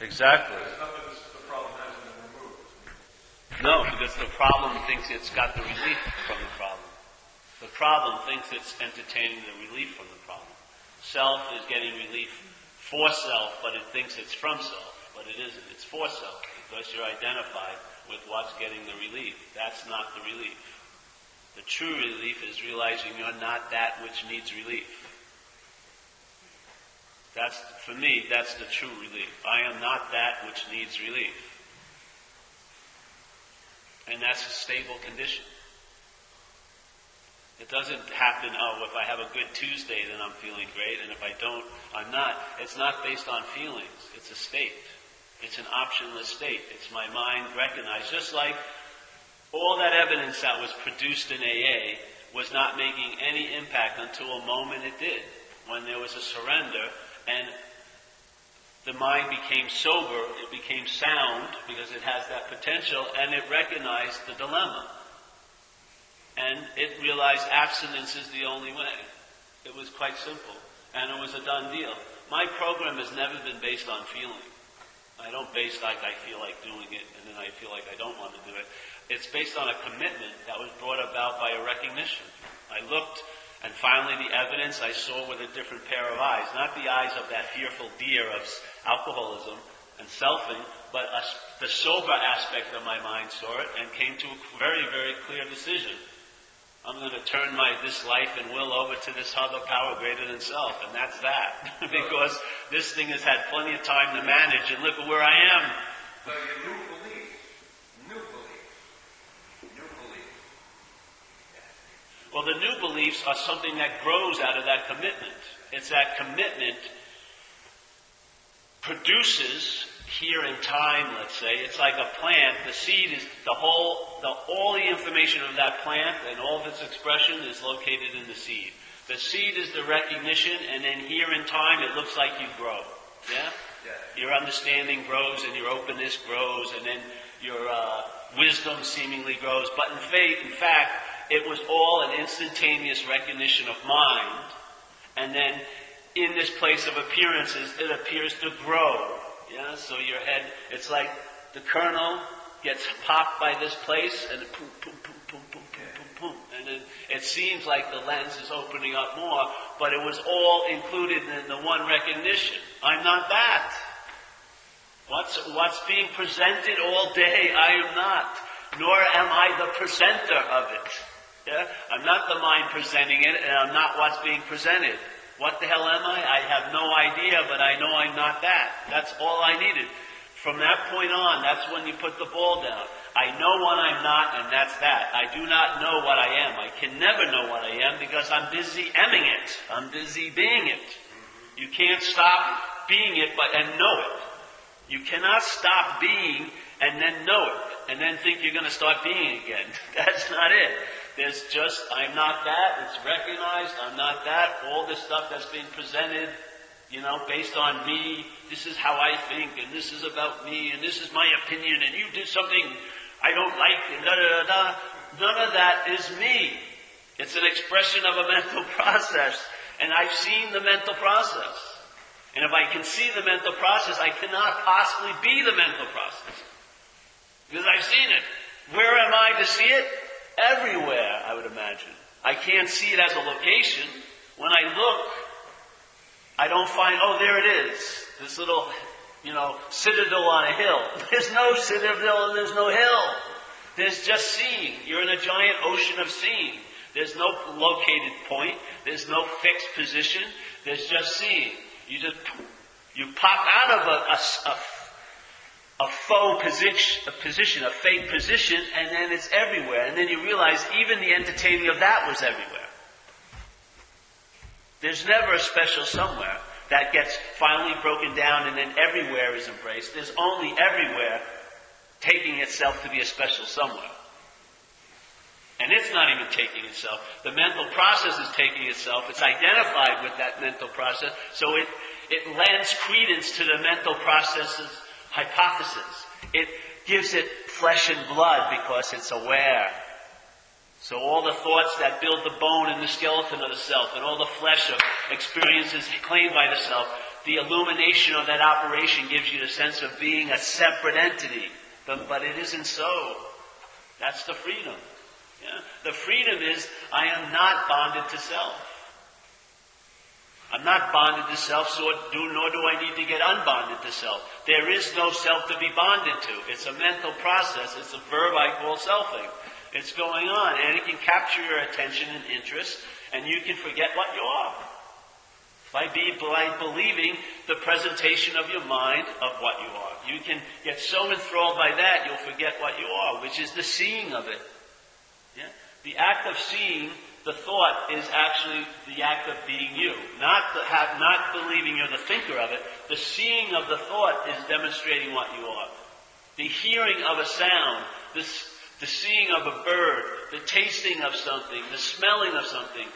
Exactly. There's nothing that the problem hasn't been removed. No, because the problem thinks it's got the relief from the problem. The problem thinks it's entertaining the relief from the problem. Self is getting relief for self, but it thinks it's from self. But it isn't. It's for self, because you're identified with what's getting the relief. That's not the relief. The true relief is realizing you're not that which needs relief. That's, for me, that's the true relief. I am not that which needs relief. And that's a stable condition. It doesn't happen, oh, if I have a good Tuesday, then I'm feeling great, and if I don't, I'm not. It's not based on feelings. It's a state. It's an optionless state. It's my mind recognized. Just like all that evidence that was produced in AA was not making any impact until a moment it did, when there was a surrender, and the mind became sober, it became sound, because it has that potential, and it recognized the dilemma. And it realized abstinence is the only way. It was quite simple, and it was a done deal. My program has never been based on feeling. I don't base like I feel like doing it, and then I feel like I don't want to do it. It's based on a commitment that was brought about by a recognition. I looked, and finally the evidence I saw with a different pair of eyes. Not the eyes of that fearful deer of alcoholism and selfing, but the sober aspect of my mind saw it and came to a very, very clear decision. I'm going to turn this life and will over to this other power greater than self, and that's that. Because this thing has had plenty of time to manage, and look at where I am. So your new belief. Well, the new beliefs are something that grows out of that commitment. It's that commitment produces here in time, let's say. It's like a plant. The seed is all the information of that plant and all of its expression is located in the seed. The seed is the recognition, and then here in time it looks like you grow. Yeah? Yeah. Your understanding grows, and your openness grows, and then your wisdom seemingly grows. But in faith, in fact, it was all an instantaneous recognition of mind, and then in this place of appearances, it appears to grow. Yeah, so your head, it's like the kernel gets popped by this place, and it boom, boom, boom, boom, boom, boom, boom, boom. And then it seems like the lens is opening up more, but it was all included in the one recognition. I'm not that. What's being presented all day, I am not. Nor am I the presenter of it. Yeah? I'm not the mind presenting it, and I'm not what's being presented. What the hell am I? I have no idea, but I know I'm not that. That's all I needed. From that point on, that's when you put the ball down. I know what I'm not, and that's that. I do not know what I am. I can never know what I am because I'm busy emming it. I'm busy being it. You can't stop being it and know it. You cannot stop being and then know it, and then think you're going to start being again. That's not it. There's just, I'm not that, it's recognized, I'm not that, all this stuff that's being presented, based on me, this is how I think, and this is about me, and this is my opinion, and you did something I don't like, and da-da-da-da. None of that is me. It's an expression of a mental process, and I've seen the mental process. And if I can see the mental process, I cannot possibly be the mental process. Because I've seen it. Where am I to see it? Everywhere, I would imagine. I can't see it as a location. When I look, I don't find, there it is. This little, citadel on a hill. There's no citadel and there's no hill. There's just seeing. You're in a giant ocean of seeing. There's no located point. There's no fixed position. There's just seeing. You pop out of a faux position, a fake position, and then it's everywhere. And then you realize even the entertaining of that was everywhere. There's never a special somewhere that gets finally broken down and then everywhere is embraced. There's only everywhere taking itself to be a special somewhere. And it's not even taking itself. The mental process is taking itself. It's identified with that mental process. So it lends credence to the mental processes hypothesis. It gives it flesh and blood because it's aware. So all the thoughts that build the bone and the skeleton of the self and all the flesh of experiences claimed by the self, the illumination of that operation gives you the sense of being a separate entity. But it isn't so. That's the freedom. Yeah? The freedom is, I am not bonded to self. I'm not bonded to self, nor do I need to get unbonded to self. There is no self to be bonded to. It's a mental process. It's a verb I call selfing. It's going on, and it can capture your attention and interest, and you can forget what you are by believing the presentation of your mind of what you are. You can get so enthralled by that, you'll forget what you are, which is the seeing of it. Yeah? The act of seeing the thought is actually the act of being you. Not believing you're the thinker of it. The seeing of the thought is demonstrating what you are. The hearing of a sound, the seeing of a bird, the tasting of something, the smelling of something,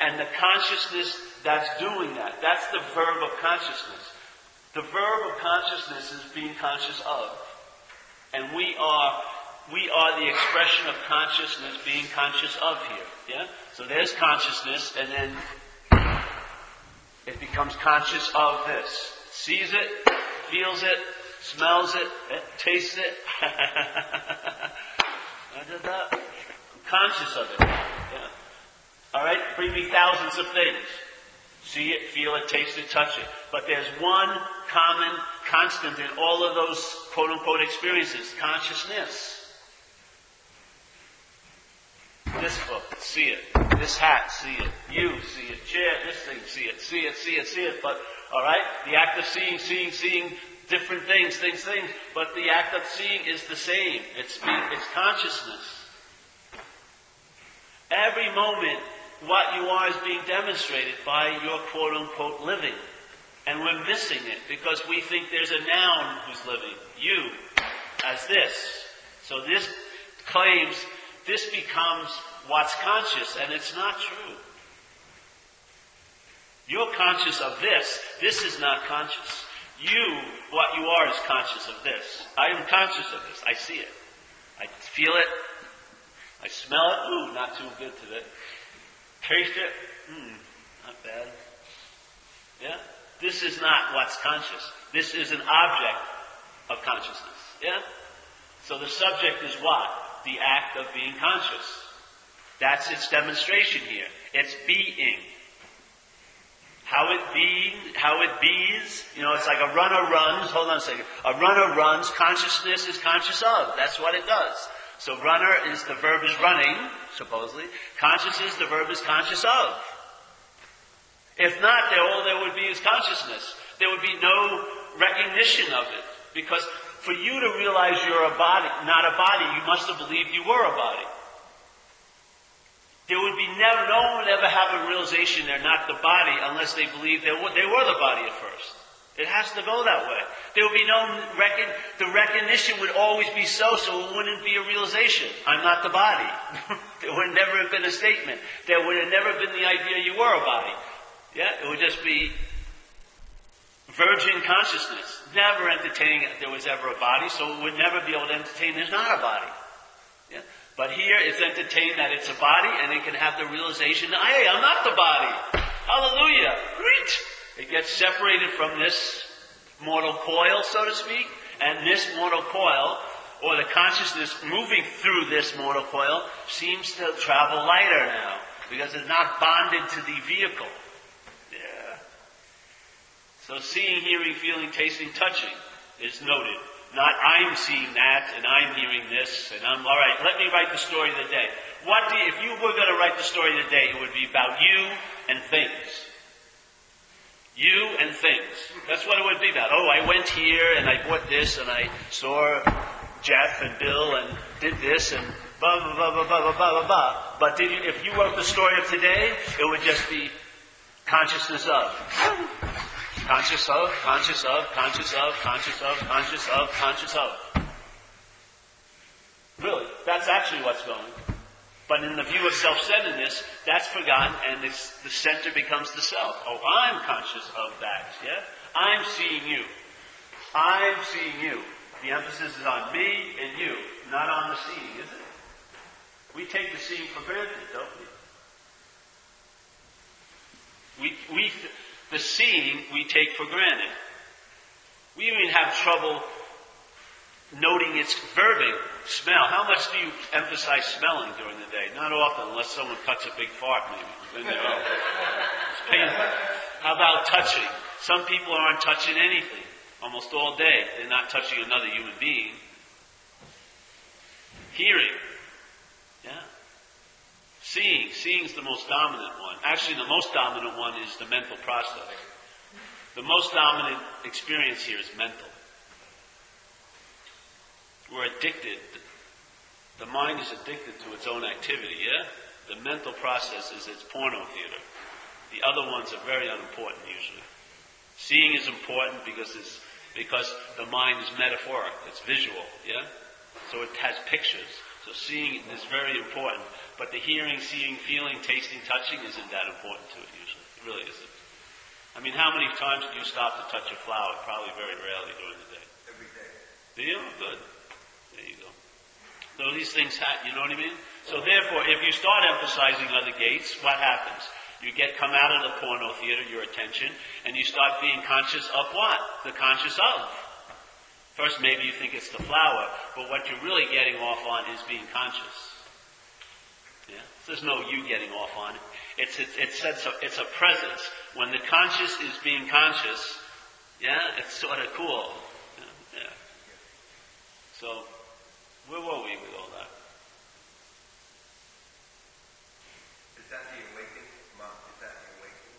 and the consciousness that's doing that. That's the verb of consciousness. The verb of consciousness is being conscious of. And we are the expression of consciousness being conscious of here. Yeah? So there's consciousness, and then it becomes conscious of this. Sees it, feels it, smells it, tastes it. I'm conscious of it. Yeah. Alright? Bring me thousands of things. See it, feel it, taste it, touch it. But there's one common constant in all of those quote-unquote experiences. Consciousness. This book, see it. This hat, see it. You, see it. Chair, this thing, see it. See it, see it, see it. But, alright? The act of seeing, different things. But the act of seeing is the same. It's consciousness. Every moment, what you are is being demonstrated by your quote-unquote living. And we're missing it because we think there's a noun who's living. You, as this. So this claims, this becomes what's conscious, and it's not true. You're conscious of this. This is not conscious. You, what you are, is conscious of this. I am conscious of this. I see it. I feel it. I smell it. Ooh, not too good today. Taste it. Not bad. Yeah? This is not what's conscious. This is an object of consciousness. Yeah? So the subject is what? The act of being conscious. That's its demonstration here. It's being. How it bees, it's like a runner runs, hold on a second. A runner runs, consciousness is conscious of. That's what it does. So runner is, the verb is running, supposedly. Consciousness, the verb is conscious of. If not, all there would be is consciousness. There would be no recognition of it. Because for you to realize you're a body, not a body, you must have believed you were a body. There would be no one would ever have a realization they're not the body unless they believe they were the body at first. It has to go that way. There would be the recognition would always be so it wouldn't be a realization. I'm not the body. There would never have been a statement. There would have never been the idea you were a body. Yeah, it would just be virgin consciousness. Never entertaining that there was ever a body, so it would never be able to entertain there's not a body. Yeah. But here it's entertained that it's a body, and it can have the realization, hey, I'm not the body. Hallelujah. Great. It gets separated from this mortal coil, so to speak, and this mortal coil, or the consciousness moving through this mortal coil, seems to travel lighter now, because it's not bonded to the vehicle. Yeah. So seeing, hearing, feeling, tasting, touching is noted. Not I'm seeing that, and I'm hearing this, and I'm, all right, let me write the story of the day. If you were going to write the story of the day, it would be about you and things. You and things. That's what it would be about. Oh, I went here, and I bought this, and I saw Jeff and Bill, and did this, and blah, blah, blah, blah, blah, blah, blah, blah. But if you wrote the story of today, it would just be consciousness of. Conscious of, conscious of, conscious of, conscious of, conscious of, conscious of. Really, that's actually what's going. But in the view of self-centeredness, that's forgotten, and the center becomes the self. Oh, I'm conscious of that, yeah? I'm seeing you. I'm seeing you. The emphasis is on me and you, not on the seeing, is it? We take the seeing for granted, don't we? the seeing we take for granted. We even have trouble noting its verbing, smell. How much do you emphasize smelling during the day? Not often, unless someone cuts a big fart, maybe. Then it's painful. How about touching? Some people aren't touching anything. Almost all day, they're not touching another human being. Hearing. Yeah. Seeing. Seeing's the most dominant one. Actually, the most dominant one is the mental process. The most dominant experience here is mental. We're addicted. The mind is addicted to its own activity, yeah? The mental process is its porno theater. The other ones are very unimportant usually. Seeing is important because the mind is metaphoric, it's visual, yeah? So it has pictures. So seeing is very important. But the hearing, seeing, feeling, tasting, touching isn't that important to it usually. It really isn't. I mean, how many times do you stop to touch a flower? Probably very rarely during the day. Every day. Do you? Good. There you go. So these things happen, you know what I mean? So therefore, if you start emphasizing other gates, what happens? You come out of the porno theater, your attention, and you start being conscious of what? The conscious of. First, maybe you think it's the flower, but what you're really getting off on is being conscious. Yeah? There's no you getting off on it. It's a presence. When the conscious is being conscious, yeah, it's sort of cool. Yeah, yeah. So, where were we with all that? Is that the awakening? Mom, is that the awakening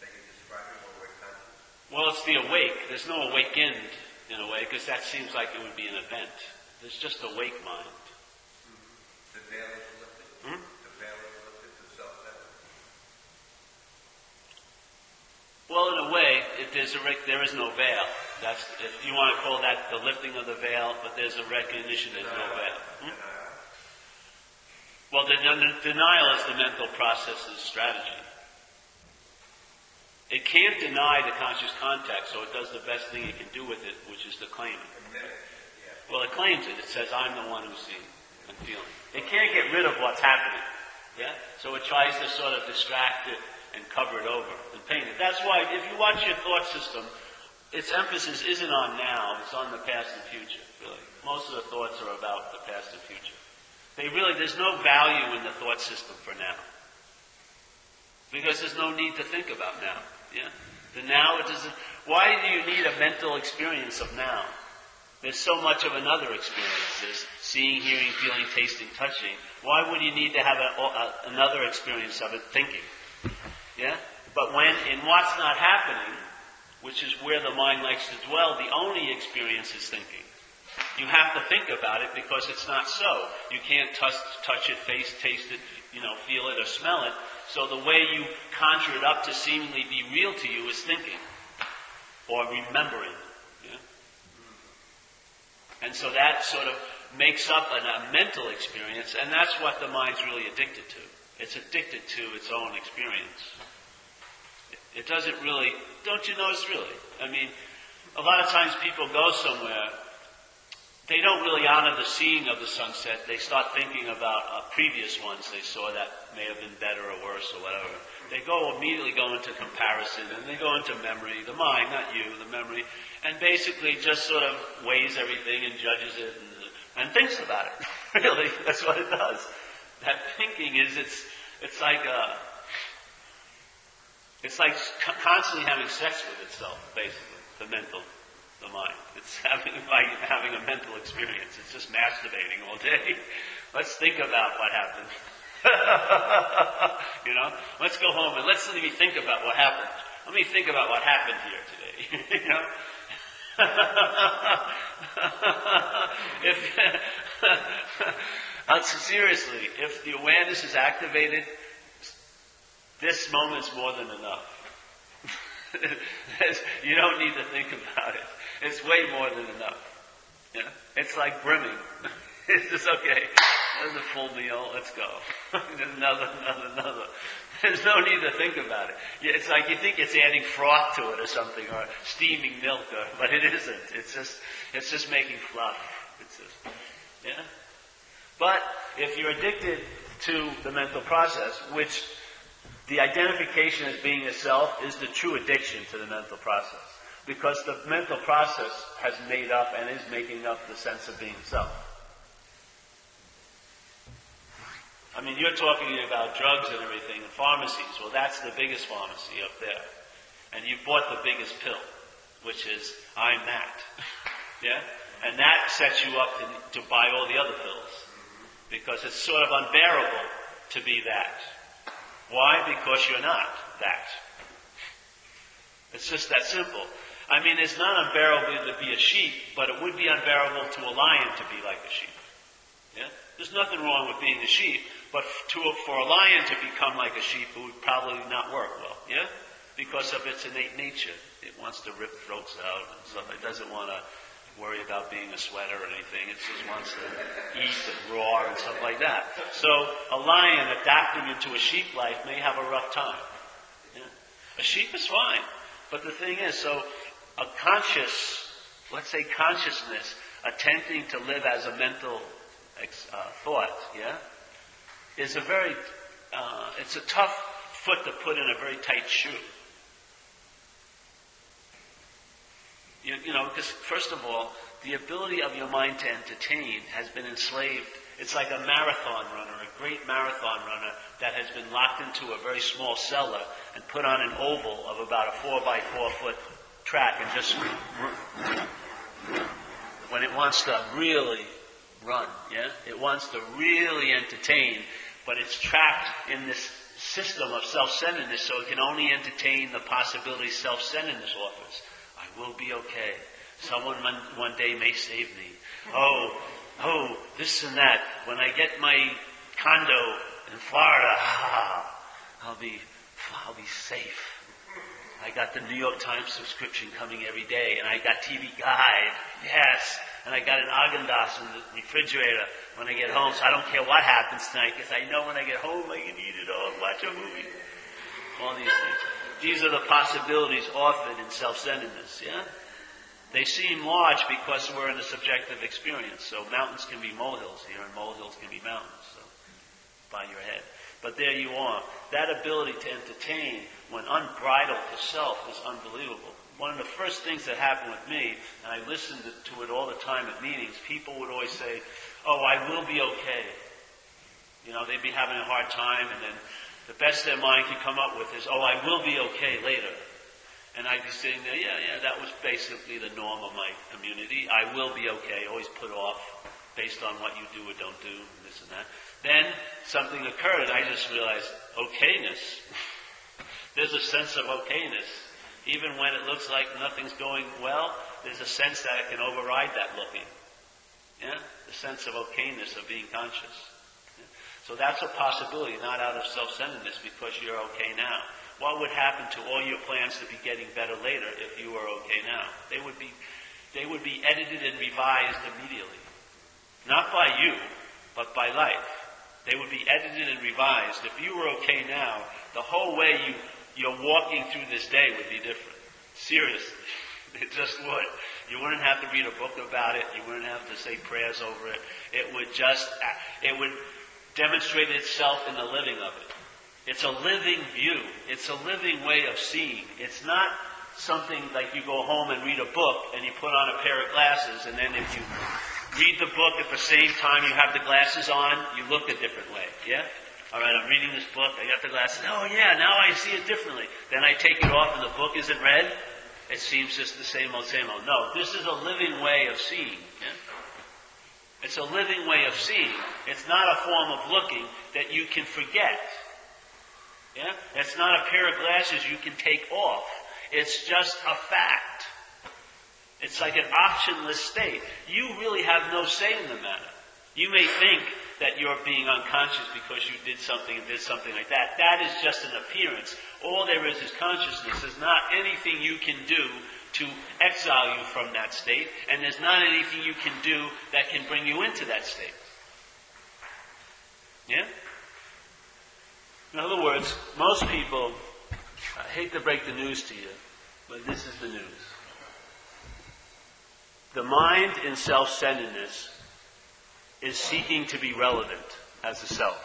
that you're describing when we're conscious? Well, it's the awake. There's no awakened in a way, because that seems like it would be an event. There's just the wake mind. Mm-hmm. The veil is lifted. Hmm? The veil is lifted to self-evident. Well, in a way, there is no veil. That's, if you want to call that the lifting of the veil, but there's a recognition there's no veil. Hmm? Well, the denial is the mental process's strategy. It can't deny the conscious contact, so it does the best thing it can do with it, which is to claim it. Well, it claims it. It says, I'm the one who's seeing and feeling. It can't get rid of what's happening. Yeah? So it tries to sort of distract it and cover it over and paint it. That's why, if you watch your thought system, its emphasis isn't on now, it's on the past and future, really. Most of the thoughts are about the past and future. There's no value in the thought system for now. Because there's no need to think about now. Yeah? The now, it doesn't. Why do you need a mental experience of now? There's so much of another experience. There's seeing, hearing, feeling, tasting, touching. Why would you need to have another experience of it thinking? Yeah? But when, in what's not happening, which is where the mind likes to dwell, the only experience is thinking. You have to think about it because it's not so. You can't touch it, face, taste it, feel it or smell it. So the way you conjure it up to seemingly be real to you is thinking or remembering. Yeah? And so that sort of makes up a mental experience, and that's what the mind's really addicted to. It's addicted to its own experience. It doesn't really, don't you notice really? I mean, a lot of times people go somewhere, they don't really honor the seeing of the sunset. They start thinking about previous ones they saw that may have been better or worse or whatever. They immediately go into comparison, and they go into memory, the mind, not you, the memory, and basically just sort of weighs everything and judges it and thinks about it. Really, that's what it does. That thinking is, it's like constantly having sex with itself, basically, the mind. It's like having a mental experience. It's just masturbating all day. Let's think about what happened. Let's go home and let me think about what happened. Let me think about what happened here today. Seriously, if the awareness is activated, this moment's more than enough. You don't need to think about it. It's way more than enough. Yeah? It's like brimming. It's just okay. There's a full meal. Let's go. Another. There's no need to think about it. It's like you think it's adding froth to it or something, or steaming milk, but it isn't. It's just making fluff. Yeah. But if you're addicted to the mental process, which The identification as being a self is the true addiction to the mental process, because the mental process has made up and is making up the sense of being self. I mean, you're talking about drugs and everything, and pharmacies. Well, that's the biggest pharmacy up there. And you bought the biggest pill, which is, I'm that. Yeah? And that sets you up to buy all the other pills, because it's sort of unbearable to be that. Why? Because you're not that. It's just that simple. I mean, it's not unbearable to be a sheep, but it would be unbearable to a lion to be like a sheep. Yeah? There's nothing wrong with being a sheep, but for a lion to become like a sheep, it would probably not work well. Yeah? Because of its innate nature. It wants to rip throats out and stuff. It doesn't want to worry about being a sweater or anything. It just wants to eat and roar and stuff like that. So a lion adapting into a sheep life may have a rough time. Yeah? A sheep is fine. But the thing is, so a conscious, let's say consciousness, attempting to live as a mental thought, yeah, is a very, it's a tough foot to put in a very tight shoe. You know, because first of all, the ability of your mind to entertain has been enslaved. It's like a marathon runner, a great marathon runner that has been locked into a very small cellar and put on an oval of about a 4 by 4 foot track and just when it wants to really run, yeah? It wants to really entertain, but it's trapped in this system of self-centeredness, so it can only entertain the possibility self-centeredness offers. I will be okay. Someone one day may save me. Oh, this and that. When I get my condo in Florida, I'll be safe. I got the New York Times subscription coming every day, and I got TV Guide, yes, and I got an Häagen-Dazs in the refrigerator when I get home, so I don't care what happens tonight, because I know when I get home I can eat it all and watch a movie. All these things. These are the possibilities offered in self-centeredness, yeah? They seem large because we're in a subjective experience, so mountains can be molehills here, and molehills can be mountains, so by your head. But there you are. That ability to entertain when unbridled to self is unbelievable. One of the first things that happened with me, and I listened to it all the time at meetings, people would always say, oh, I will be okay. You know, they'd be having a hard time, and then the best their mind could come up with is, oh, I will be okay later. And I'd be sitting there, yeah, that was basically the norm of my community. I will be okay, always put off based on what you do or don't do, and this and that. Then something occurred, I just realized, okayness. There's a sense of okayness. Even when it looks like nothing's going well, there's a sense that it can override that looking. Yeah? The sense of okayness, of being conscious. Yeah? So that's a possibility, not out of self-centeredness, because you're okay now. What would happen to all your plans to be getting better later if you were okay now? They would be edited and revised immediately. Not by you, but by life. They would be edited and revised. If you were okay now, the whole way you're walking through this day would be different. Seriously. It just would. You wouldn't have to read a book about it. You wouldn't have to say prayers over it. It would demonstrate itself in the living of it. It's a living view. It's a living way of seeing. It's not something like you go home and read a book and you put on a pair of glasses, and then if you read the book at the same time you have the glasses on, you look a different way. Yeah? All right, I'm reading this book, I got the glasses. Oh yeah, now I see it differently. Then I take it off and the book isn't read. It seems just the same old, same old. No, this is a living way of seeing. Yeah? It's a living way of seeing. It's not a form of looking that you can forget. Yeah? It's not a pair of glasses you can take off. It's just a fact. It's like an optionless state. You really have no say in the matter. You may think that you're being unconscious because you did something like that. That is just an appearance. All there is consciousness. There's not anything you can do to exile you from that state, and there's not anything you can do that can bring you into that state. Yeah? In other words, most people, I hate to break the news to you, but this is the news. The mind in self-centeredness is seeking to be relevant as a self.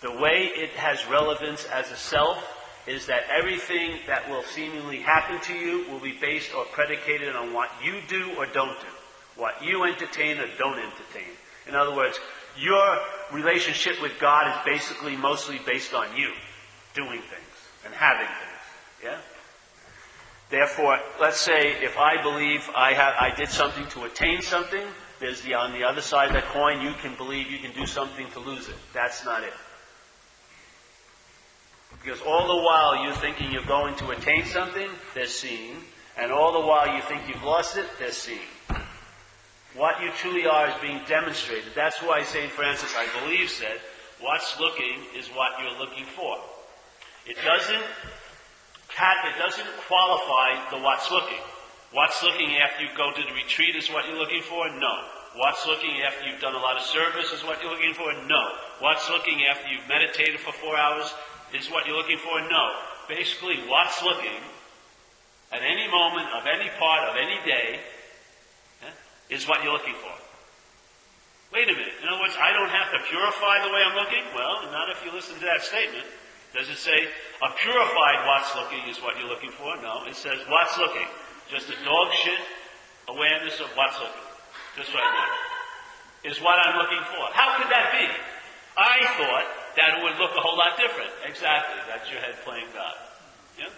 The way it has relevance as a self is that everything that will seemingly happen to you will be based or predicated on what you do or don't do, what you entertain or don't entertain. In other words, your relationship with God is basically mostly based on you doing things and having things. Yeah? Therefore, let's say if I believe I did something to attain something, there's on the other side of that coin, you can believe you can do something to lose it. That's not it. Because all the while you're thinking you're going to attain something, there's seeing. And all the while you think you've lost it, there's seeing. What you truly are is being demonstrated. That's why St. Francis, I believe, said, what's looking is what you're looking for. It doesn't qualify the what's looking. What's looking after you go to the retreat is what you're looking for? No. What's looking after you've done a lot of service is what you're looking for? No. What's looking after you've meditated for 4 hours is what you're looking for? No. Basically, what's looking at any moment of any part of any day is what you're looking for. Wait a minute. In other words, I don't have to purify the way I'm looking? Well, not if you listen to that statement. Does it say a purified what's looking is what you're looking for? No. It says what's looking. Just a dog shit awareness of what's looking. Just right now. Is what I'm looking for. How could that be? I thought that it would look a whole lot different. Exactly. That's your head playing God. Yeah?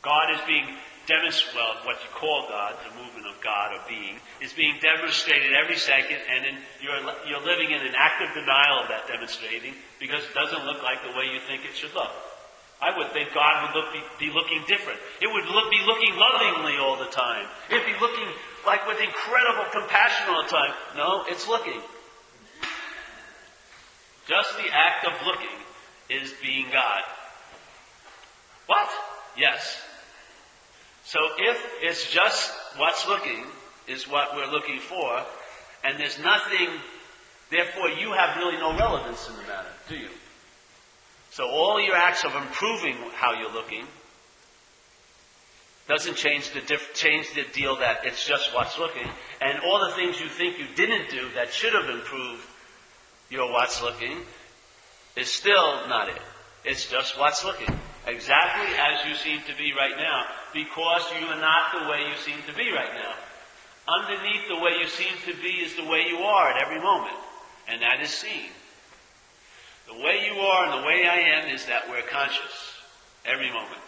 God is being demonstrated, well, what you call God, the movement of God or being, is being demonstrated every second, and then you're living in an active denial of that demonstrating because it doesn't look like the way you think it should look. I would think God would be looking different. It would be looking lovingly all the time. It would be looking like with incredible compassion all the time. No, it's looking. Just the act of looking is being God. What? Yes. So if it's just what's looking is what we're looking for, and there's nothing, therefore you have really no relevance in the matter, do you? So all your acts of improving how you're looking doesn't change the deal that it's just what's looking, and all the things you think you didn't do that should have improved your what's looking is still not it. It's just what's looking. Exactly as you seem to be right now, because you are not the way you seem to be right now. Underneath the way you seem to be is the way you are at every moment, and that is seen. The way you are and the way I am is that we're conscious every moment.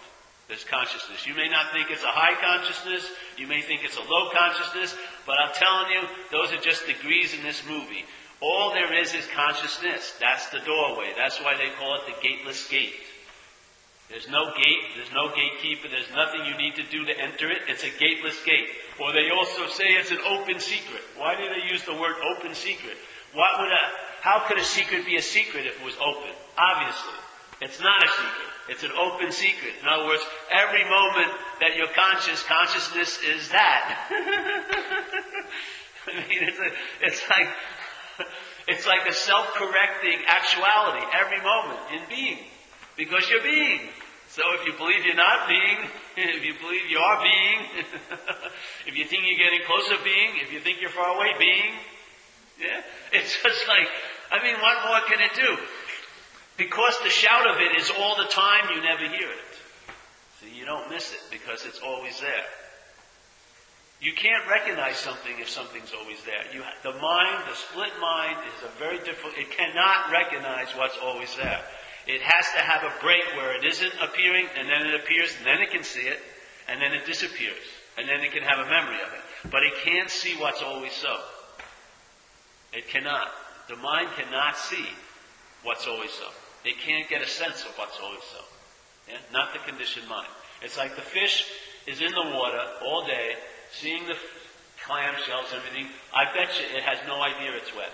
There's consciousness. You may not think it's a high consciousness, you may think it's a low consciousness, but I'm telling you, those are just degrees in this movie. All there is consciousness. That's the doorway. That's why they call it the gateless gate. There's no gate, there's no gatekeeper, there's nothing you need to do to enter it. It's a gateless gate. Or they also say it's an open secret. Why do they use the word open secret? How could a secret be a secret if it was open? Obviously. It's not a secret. It's an open secret. In other words, every moment that you're consciousness is that. I mean, it's like a self-correcting actuality every moment in being. Because you're being. So if you believe you're not being, if you believe you are being, if you think you're getting closer being, if you think you're far away being, yeah, it's just like, I mean, what more can it do? Because the shout of it is all the time, you never hear it. So you don't miss it because it's always there. You can't recognize something if something's always there. The split mind is a very different, it cannot recognize what's always there. It has to have a break where it isn't appearing, and then it appears, and then it can see it, and then it disappears, and then it can have a memory of it. But it can't see what's always so. It cannot. The mind cannot see what's always so. It can't get a sense of what's always so. Yeah? Not the conditioned mind. It's like the fish is in the water all day, seeing the clamshells and everything. I bet you it has no idea it's wet.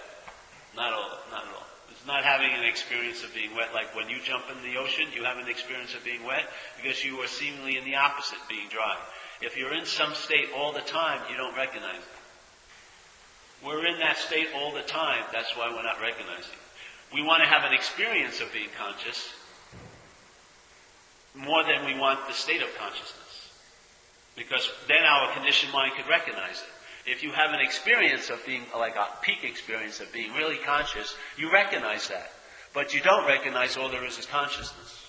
Not at all. It's not having an experience of being wet. Like when you jump in the ocean, you have an experience of being wet because you are seemingly in the opposite, being dry. If you're in some state all the time, you don't recognize it. We're in that state all the time. That's why we're not recognizing it. We want to have an experience of being conscious more than we want the state of consciousness, because then our conditioned mind could recognize it. If you have an experience of being, like a peak experience of being really conscious, you recognize that. But you don't recognize all there is consciousness.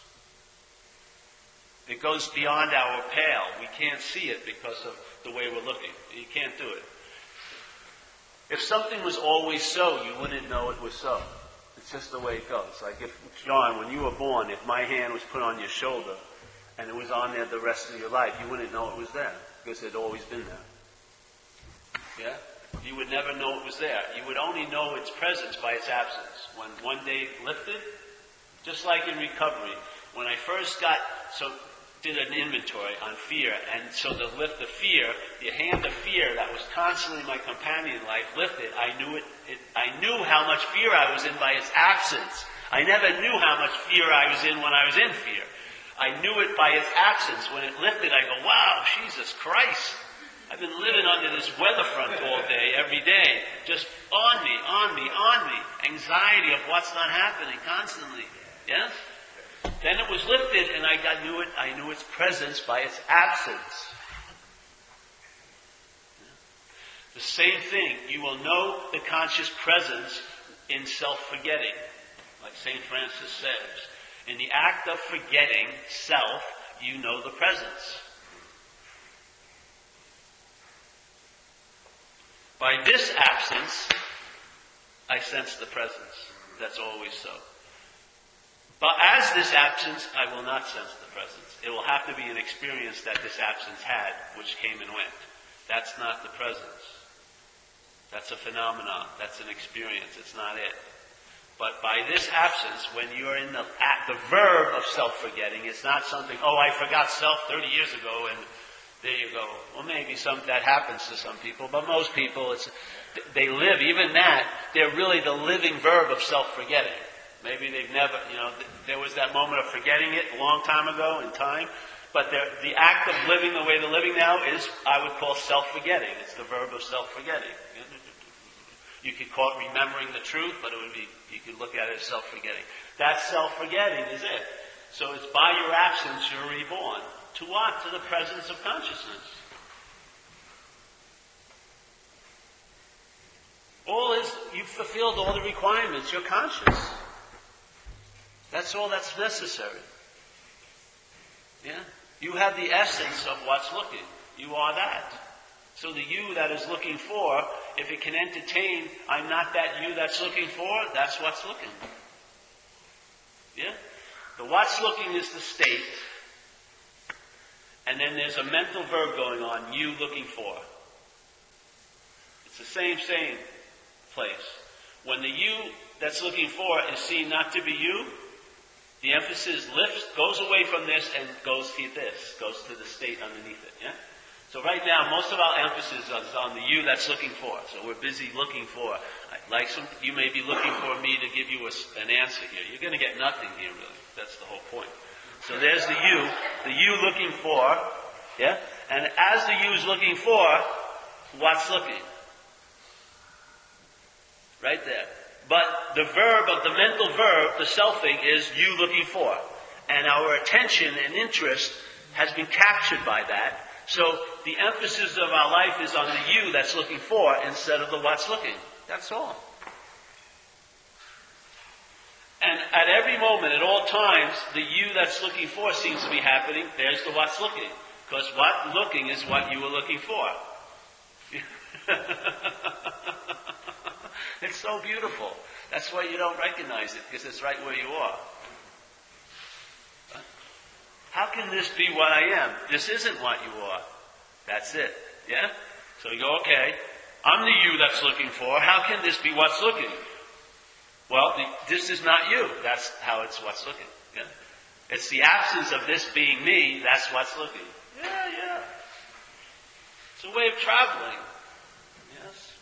It goes beyond our pale. We can't see it because of the way we're looking. You can't do it. If something was always so, you wouldn't know it was so. It's just the way it goes. Like if, John, when you were born, if my hand was put on your shoulder and it was on there the rest of your life, you wouldn't know it was there because it had always been there. Yeah? You would never know it was there. You would only know its presence by its absence. When one day lifted, just like in recovery, when I first did an inventory on fear, and so the lift of fear, the hand of fear that was constantly my companion in life lifted, I knew how much fear I was in by its absence. I never knew how much fear I was in when I was in fear. I knew it by its absence. When it lifted, I go, wow, Jesus Christ. I've been living under this weather front all day, every day, just on me, on me, on me. Anxiety of what's not happening constantly. Yes? Then it was lifted, and I knew its presence by its absence. The same thing. You will know the conscious presence in self-forgetting. Like St. Francis says, in the act of forgetting self, you know the presence. By this absence, I sense the presence. That's always so. But as this absence, I will not sense the presence. It will have to be an experience that this absence had, which came and went. That's not the presence. That's a phenomenon. That's an experience. It's not it. But by this absence, when you're in the verb of self-forgetting, it's not something, oh, I forgot self 30 years ago and... there you go. Well, maybe that happens to some people, but most people, they live, even that, they're really the living verb of self-forgetting. Maybe they've never, there was that moment of forgetting it a long time ago in time, but the act of living the way they're living now is, I would call self-forgetting. It's the verb of self-forgetting. You could call it remembering the truth, but it would be, you could look at it as self-forgetting. That self-forgetting is it. So it's by your absence you're reborn. To what? To the presence of consciousness. You've fulfilled all the requirements. You're conscious. That's all that's necessary. Yeah? You have the essence of what's looking. You are that. So the you that is looking for, if it can entertain, I'm not that you that's looking for, that's what's looking. Yeah? The what's looking is the state. And then there's a mental verb going on, you looking for. It's the same place. When the you that's looking for is seen not to be you, the emphasis lifts, goes away from this and goes to this, goes to the state underneath it. Yeah? So right now, most of our emphasis is on the you that's looking for. So we're busy looking for. You may be looking for me to give you an answer here. You're going to get nothing here, really. That's the whole point. So there's the you looking for, yeah? And as the you is looking for, what's looking? Right there. But the verb of the mental verb, the selfing, is you looking for. And our attention and interest has been captured by that. So the emphasis of our life is on the you that's looking for instead of the what's looking. That's all. And at every moment, at all times, the you that's looking for seems to be happening. There's the what's looking. Because what looking is what you were looking for. It's so beautiful. That's why you don't recognize it, because it's right where you are. How can this be what I am? This isn't what you are. That's it. Yeah? So you go, okay, I'm the you that's looking for. How can this be what's looking? Well, this is not you. That's how it's what's looking. Yeah? It's the absence of this being me. That's what's looking. Yeah, yeah. It's a way of traveling. Yes.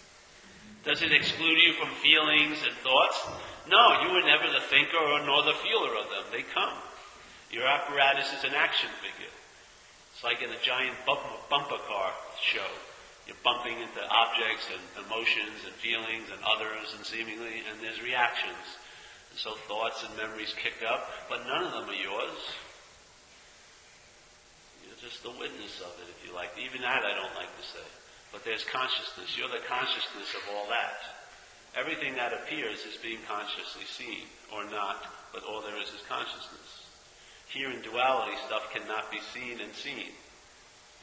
Does it exclude you from feelings and thoughts? No, you were never the thinker nor the feeler of them. They come. Your apparatus is an action figure. It's like in a giant bumper car show. You're bumping into objects and emotions and feelings and others and seemingly, and there's reactions. And so thoughts and memories kick up, but none of them are yours. You're just the witness of it, if you like. Even that I don't like to say. But there's consciousness. You're the consciousness of all that. Everything that appears is being consciously seen, or not, but all there is consciousness. Here in duality, stuff cannot be seen and seen.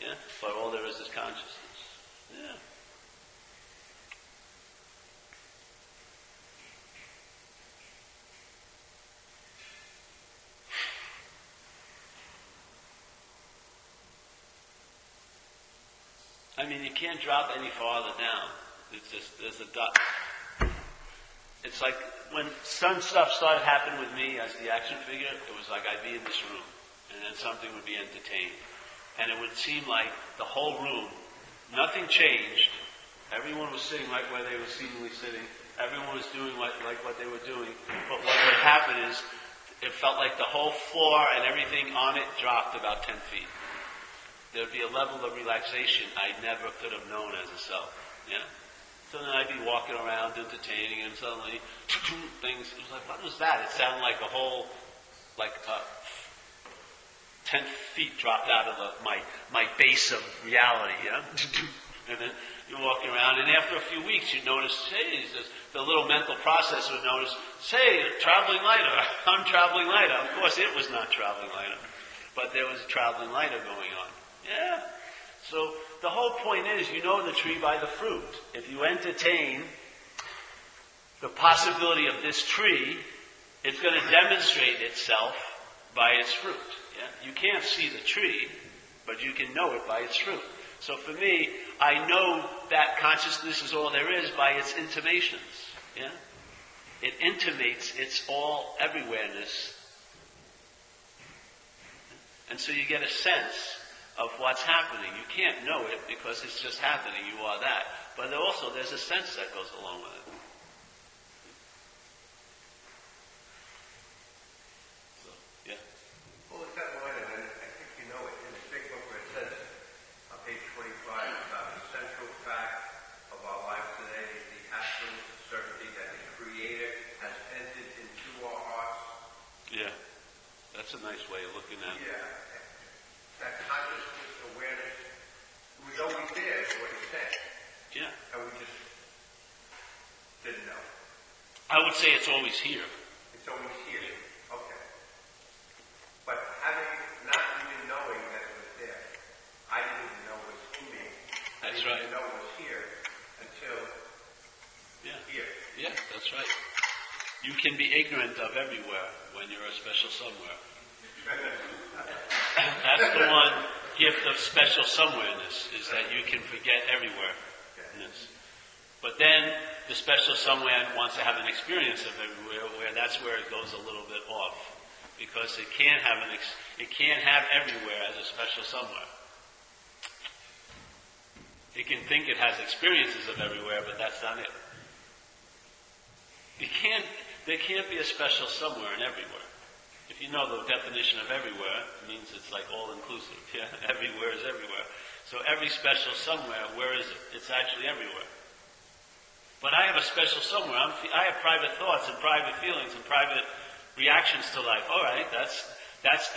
Yeah? But all there is consciousness. Yeah. I mean, you can't drop any farther down. It's just, there's a dot. It's like, when some stuff started happening with me as the action figure, it was like I'd be in this room, and then something would be entertained. And it would seem like the whole room, nothing changed. Everyone was sitting like where they were seemingly sitting. Everyone was doing like what they were doing. But what would happen is, it felt like the whole floor and everything on it dropped about 10 feet. There'd be a level of relaxation I never could have known as a self. Yeah? So then I'd be walking around entertaining, and suddenly things, it was like, what was that? It sounded like a whole, like 10 feet dropped out of my base of reality, yeah? And then you're walking around, and after a few weeks you'd notice, hey, the little mental process would notice, hey, traveling lighter, I'm traveling lighter. Of course it was not traveling lighter, but there was a traveling lighter going on. Yeah. So the whole point is, you know the tree by the fruit. If you entertain the possibility of this tree, it's going to demonstrate itself by its fruit. Yeah? You can't see the tree, but you can know it by its fruit. So for me, I know that consciousness is all there is by its intimations. Yeah? It intimates its all everywhereness. And so you get a sense of what's happening. You can't know it because it's just happening. You are that. But also there's a sense that goes along with it. So, yeah? Well, it's that line, and I think you know it, in the big book where it says, on page 25, about the central fact of our life today is the absolute certainty that the Creator has entered into our hearts. Yeah. That's a nice way of looking at it. Yeah. That consciousness, awareness, it was always there, is what you said. Yeah. And we just didn't know. I would say it's always here. It's always here. Yeah. Okay. But having, not even knowing that it was there, I didn't even know it was in me. That's right. I didn't even know it was here until here. Yeah, that's right. You can be ignorant of everywhere when you're a special somewhere. That's the one gift of special somewhereness, is that you can forget everywhereness. But then the special somewhere wants to have an experience of everywhere, where that's where it goes a little bit off, because it can't have it can't have everywhere as a special somewhere. It can think it has experiences of everywhere, but that's not it. There can't be a special somewhere in everywhere. If you know the definition of everywhere, it means it's like all-inclusive. Yeah? Everywhere is everywhere. So every special somewhere, where is it? It's actually everywhere. But I have a special somewhere. I have private thoughts and private feelings and private reactions to life. All right, that's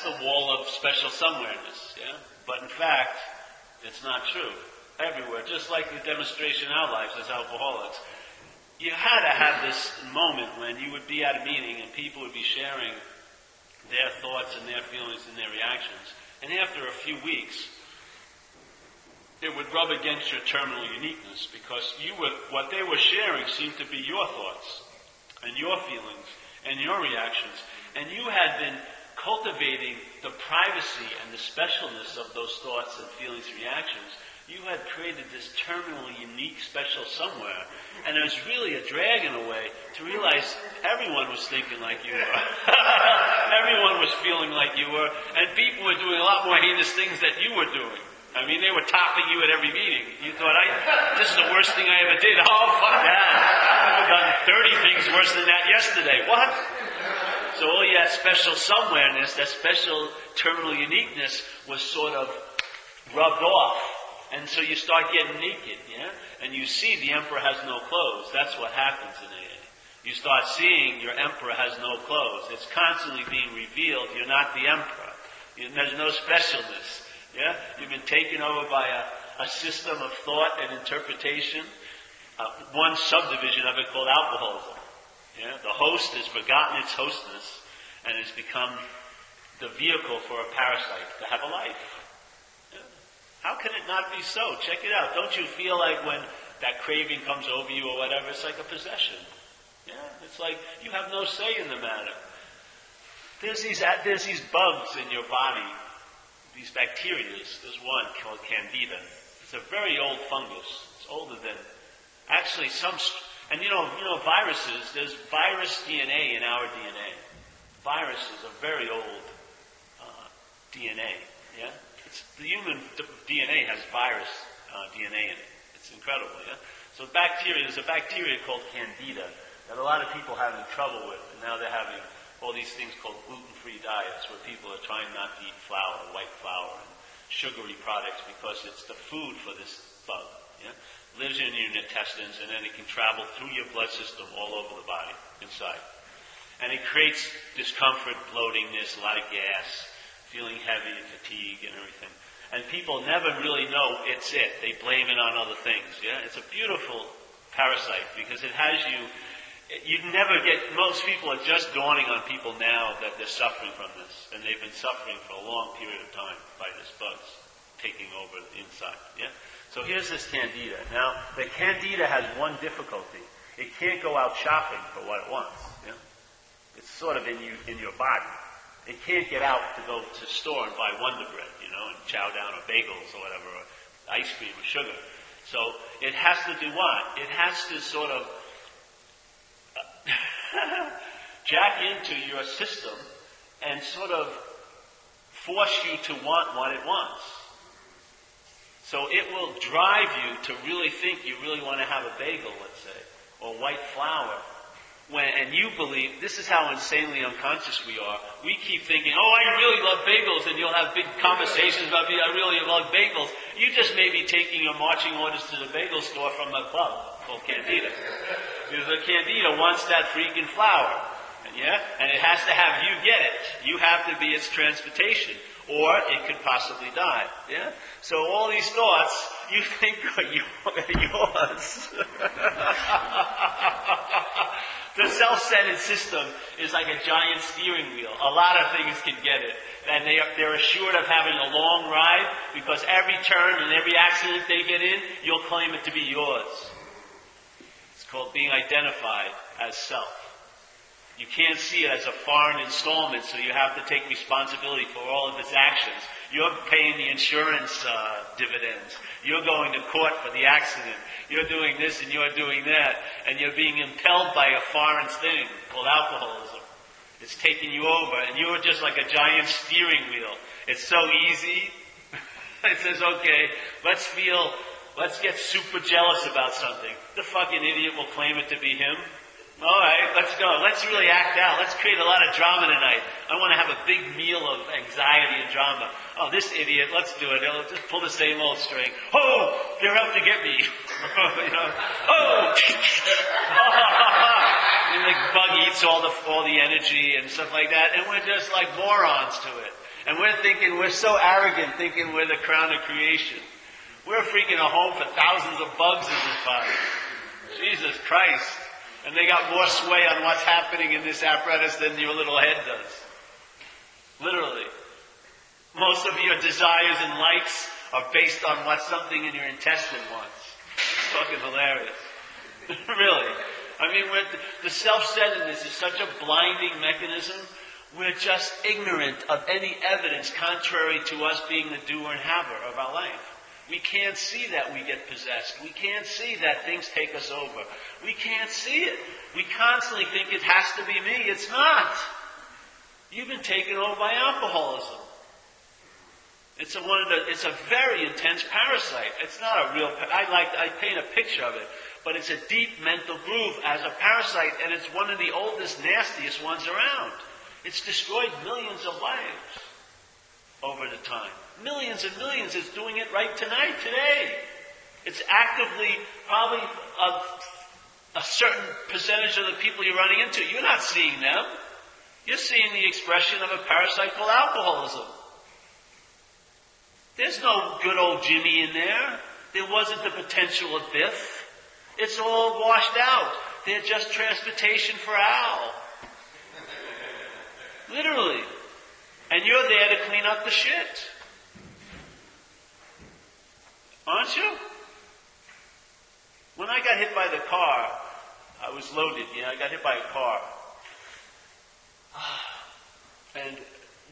the wall of special somewhereness. Yeah? But in fact, it's not true. Everywhere, just like the demonstration in our lives as alcoholics. You had to have this moment when you would be at a meeting and people would be sharing their thoughts and their feelings and their reactions. And after a few weeks, it would rub against your terminal uniqueness, because what they were sharing seemed to be your thoughts and your feelings and your reactions. And you had been cultivating the privacy and the specialness of those thoughts and feelings and reactions. You had created this terminally unique special somewhere, and it was really a drag in a way to realize everyone was thinking like you were. Everyone was feeling like you were, and people were doing a lot more heinous things that you were doing. I mean, they were topping you at every meeting. You thought, this is the worst thing I ever did. Oh, fuck that. I've done 30 things worse than that yesterday. What? So all that special somewhereness, that special terminal uniqueness was sort of rubbed off. And so you start getting naked, yeah? And you see the emperor has no clothes. That's what happens in AA. You start seeing your emperor has no clothes. It's constantly being revealed. You're not the emperor. There's no specialness, yeah? You've been taken over by a system of thought and interpretation one subdivision of it called alcoholism. Yeah? The host has forgotten its hostness and has become the vehicle for a parasite to have a life. Yeah? How can it not be so? Check it out. Don't you feel like when that craving comes over you or whatever, it's like a possession? Yeah? It's like you have no say in the matter. There's these bugs in your body, these bacteria. There's one called Candida. It's a very old fungus. It's older than, actually and you know viruses, there's virus DNA in our DNA. Viruses are very old DNA, yeah? The human DNA has virus DNA in it. It's incredible, yeah? So there's a bacteria called Candida that a lot of people are having trouble with, and now they're having all these things called gluten-free diets where people are trying not to eat flour, white flour, and sugary products because it's the food for this bug. Yeah? Lives in your intestines, and then it can travel through your blood system all over the body, inside. And it creates discomfort, bloatingness, a lot of gas, feeling heavy and fatigue and everything. And people never really know it's it. They blame it on other things. Yeah? It's a beautiful parasite because it has you. You never get, most people are just dawning on people now that they're suffering from this. And they've been suffering for a long period of time by this bug taking over the inside. Yeah? So here's this Candida. Now, the Candida has one difficulty. It can't go out shopping for what it wants. Yeah? It's sort of in your body. It can't get out to go to the store and buy Wonder Bread, and chow down or bagels or whatever, or ice cream or sugar. So it has to do what? It has to sort of jack into your system and sort of force you to want what it wants. So it will drive you to really think you really want to have a bagel, let's say, or white flour. And you believe, this is how insanely unconscious we are. We keep thinking, oh, I really love bagels, and you'll have big conversations about me, I really love bagels. You just may be taking your marching orders to the bagel store from a bug called Candida. Because the Candida wants that freaking flour. Yeah? And it has to have you get it. You have to be its transportation. Or it could possibly die. Yeah? So all these thoughts you think are yours. The self-centered system is like a giant steering wheel. A lot of things can get it. And they're assured of having a long ride because every turn and every accident they get in, you'll claim it to be yours. It's called being identified as self. You can't see it as a foreign installment, so you have to take responsibility for all of its actions. You're paying the insurance dividends. You're going to court for the accident. You're doing this and you're doing that. And you're being impelled by a foreign thing called alcoholism. It's taking you over, and you're just like a giant steering wheel. It's so easy. It says, okay, let's get super jealous about something. The fucking idiot will claim it to be him. All right, let's go. Let's really act out. Let's create a lot of drama tonight. I want to have a big meal of anxiety and drama. Oh, this idiot, let's do it. He'll just pull the same old string. Oh, they're out to get me. Oh! And the bug eats all the energy and stuff like that. And we're just like morons to it. And we're so arrogant, thinking we're the crown of creation. We're freaking a home for thousands of bugs in this body. Jesus Christ. And they got more sway on what's happening in this apparatus than your little head does. Literally. Most of your desires and likes are based on what something in your intestine wants. It's fucking hilarious. Really. I mean, the self-centeredness is such a blinding mechanism. We're just ignorant of any evidence contrary to us being the doer and haver of our life. We can't see that we get possessed. We can't see that things take us over. We can't see it. We constantly think it has to be me. It's not. You've been taken over by alcoholism. It's a very intense parasite. It's not a real. I paint a picture of it, but it's a deep mental groove as a parasite, and it's one of the oldest, nastiest ones around. It's destroyed millions of lives over the time. Millions and millions is doing it right today. It's actively probably a certain percentage of the people you're running into. You're not seeing them. You're seeing the expression of a parasite called alcoholism. There's no good old Jimmy in there. There wasn't the potential of Biff. It's all washed out. They're just transportation for owl. Literally. And you're there to clean up the shit. Aren't you? When I got hit by the car, I was loaded, you know, I got hit by a car. And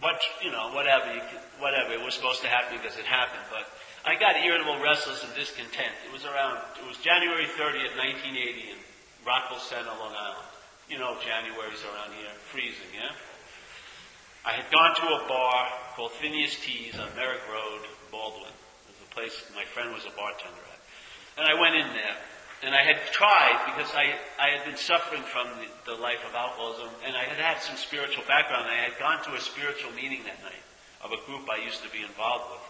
whatever, it was supposed to happen because it happened, but I got irritable, restless, and discontent. It was January 30th, 1980 in Rockville Center, Long Island. You know, January's around here, freezing, yeah? I had gone to a bar called Phineas T's on Merrick Road, Baldwin. It was a place my friend was a bartender at. And I went in there, and I had tried, because I had been suffering from the life of alcoholism, and I had had some spiritual background. I had gone to a spiritual meeting that night of a group I used to be involved with.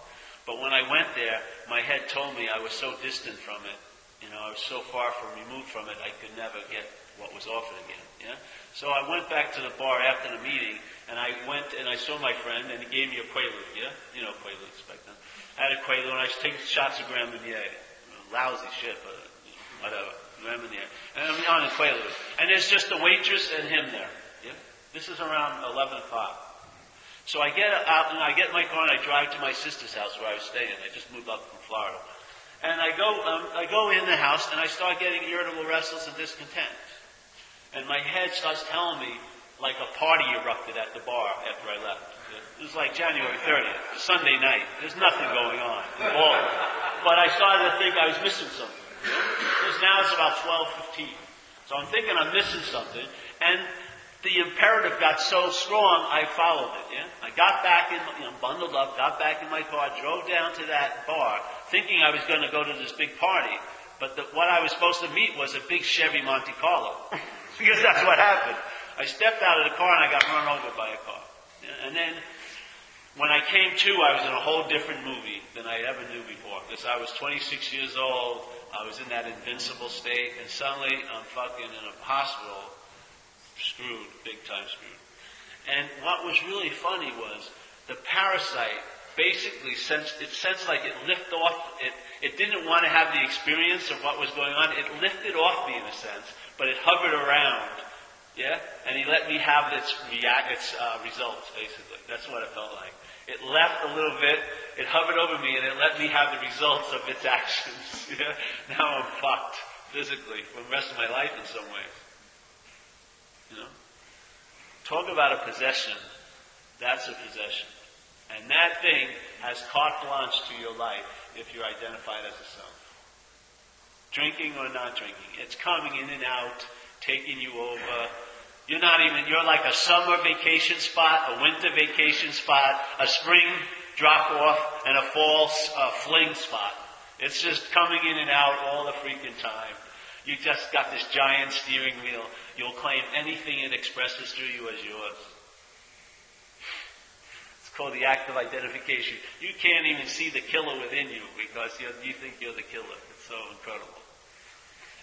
But when I went there, my head told me I was so distant from it, you know, I was so far from removed from it, I could never get what was offered again, yeah? So I went back to the bar after the meeting, and I went and I saw my friend, and he gave me a Quaalude, yeah? You know Quaaludes back then. I had a Quaalude, and I was taking shots of Grand Marnier. Lousy shit, but whatever. Grand Marnier. And I'm on a Quaalude. And there's just the waitress and him there, yeah? This is around 11 o'clock. So I get out, and I get in my car, and I drive to my sister's house where I was staying. I just moved up from Florida. And I go in the house, and I start getting irritable, restless, and discontent. And my head starts telling me, like a party erupted at the bar after I left. It was like January 30th, Sunday night. There's nothing going on at all. But I started to think I was missing something. Because now it's about 12:15. So I'm thinking I'm missing something. And the imperative got so strong, I followed it, yeah? I got back in, you know, bundled up, got back in my car, drove down to that bar, thinking I was going to go to this big party. But what I was supposed to meet was a big Chevy Monte Carlo. Because that's what happened. I stepped out of the car and I got run over by a car. Yeah? And then, when I came to, I was in a whole different movie than I ever knew before. Because I was 26 years old, I was in that invincible state, and suddenly I'm fucking in a hospital. Screwed, big time screwed. And what was really funny was the parasite basically sensed like it lifted off. It didn't want to have the experience of what was going on. It lifted off me in a sense, but it hovered around, yeah? And he let me have its results, basically. That's what it felt like. It left a little bit, it hovered over me, and it let me have the results of its actions, yeah? Now I'm fucked, physically, for the rest of my life in some ways. You know? Talk about a possession. That's a possession. And that thing has carte blanche to your life if you're identified as a self. Drinking or not drinking. It's coming in and out, taking you over. You're like a summer vacation spot, a winter vacation spot, a spring drop off, and a fall fling spot. It's just coming in and out all the freaking time. You just got this giant steering wheel. You'll claim anything it expresses through you as yours. It's called the act of identification. You can't even see the killer within you because you think you're the killer. It's so incredible.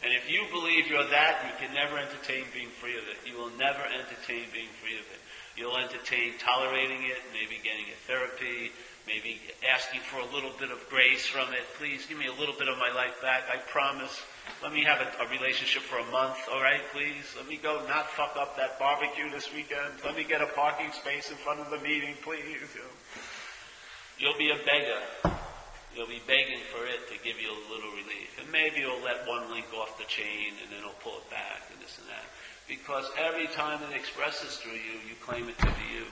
And if you believe you're that, you can never entertain being free of it. You will never entertain being free of it. You'll entertain tolerating it, maybe getting a therapy, maybe asking for a little bit of grace from it. Please give me a little bit of my life back. I promise. Let me have a relationship for a month, all right, please. Let me go not fuck up that barbecue this weekend. Let me get a parking space in front of the meeting, please. You'll be a beggar. You'll be begging for it to give you a little relief. And maybe you'll let one link off the chain and then it'll pull it back and this and that. Because every time it expresses through you, you claim it to be you.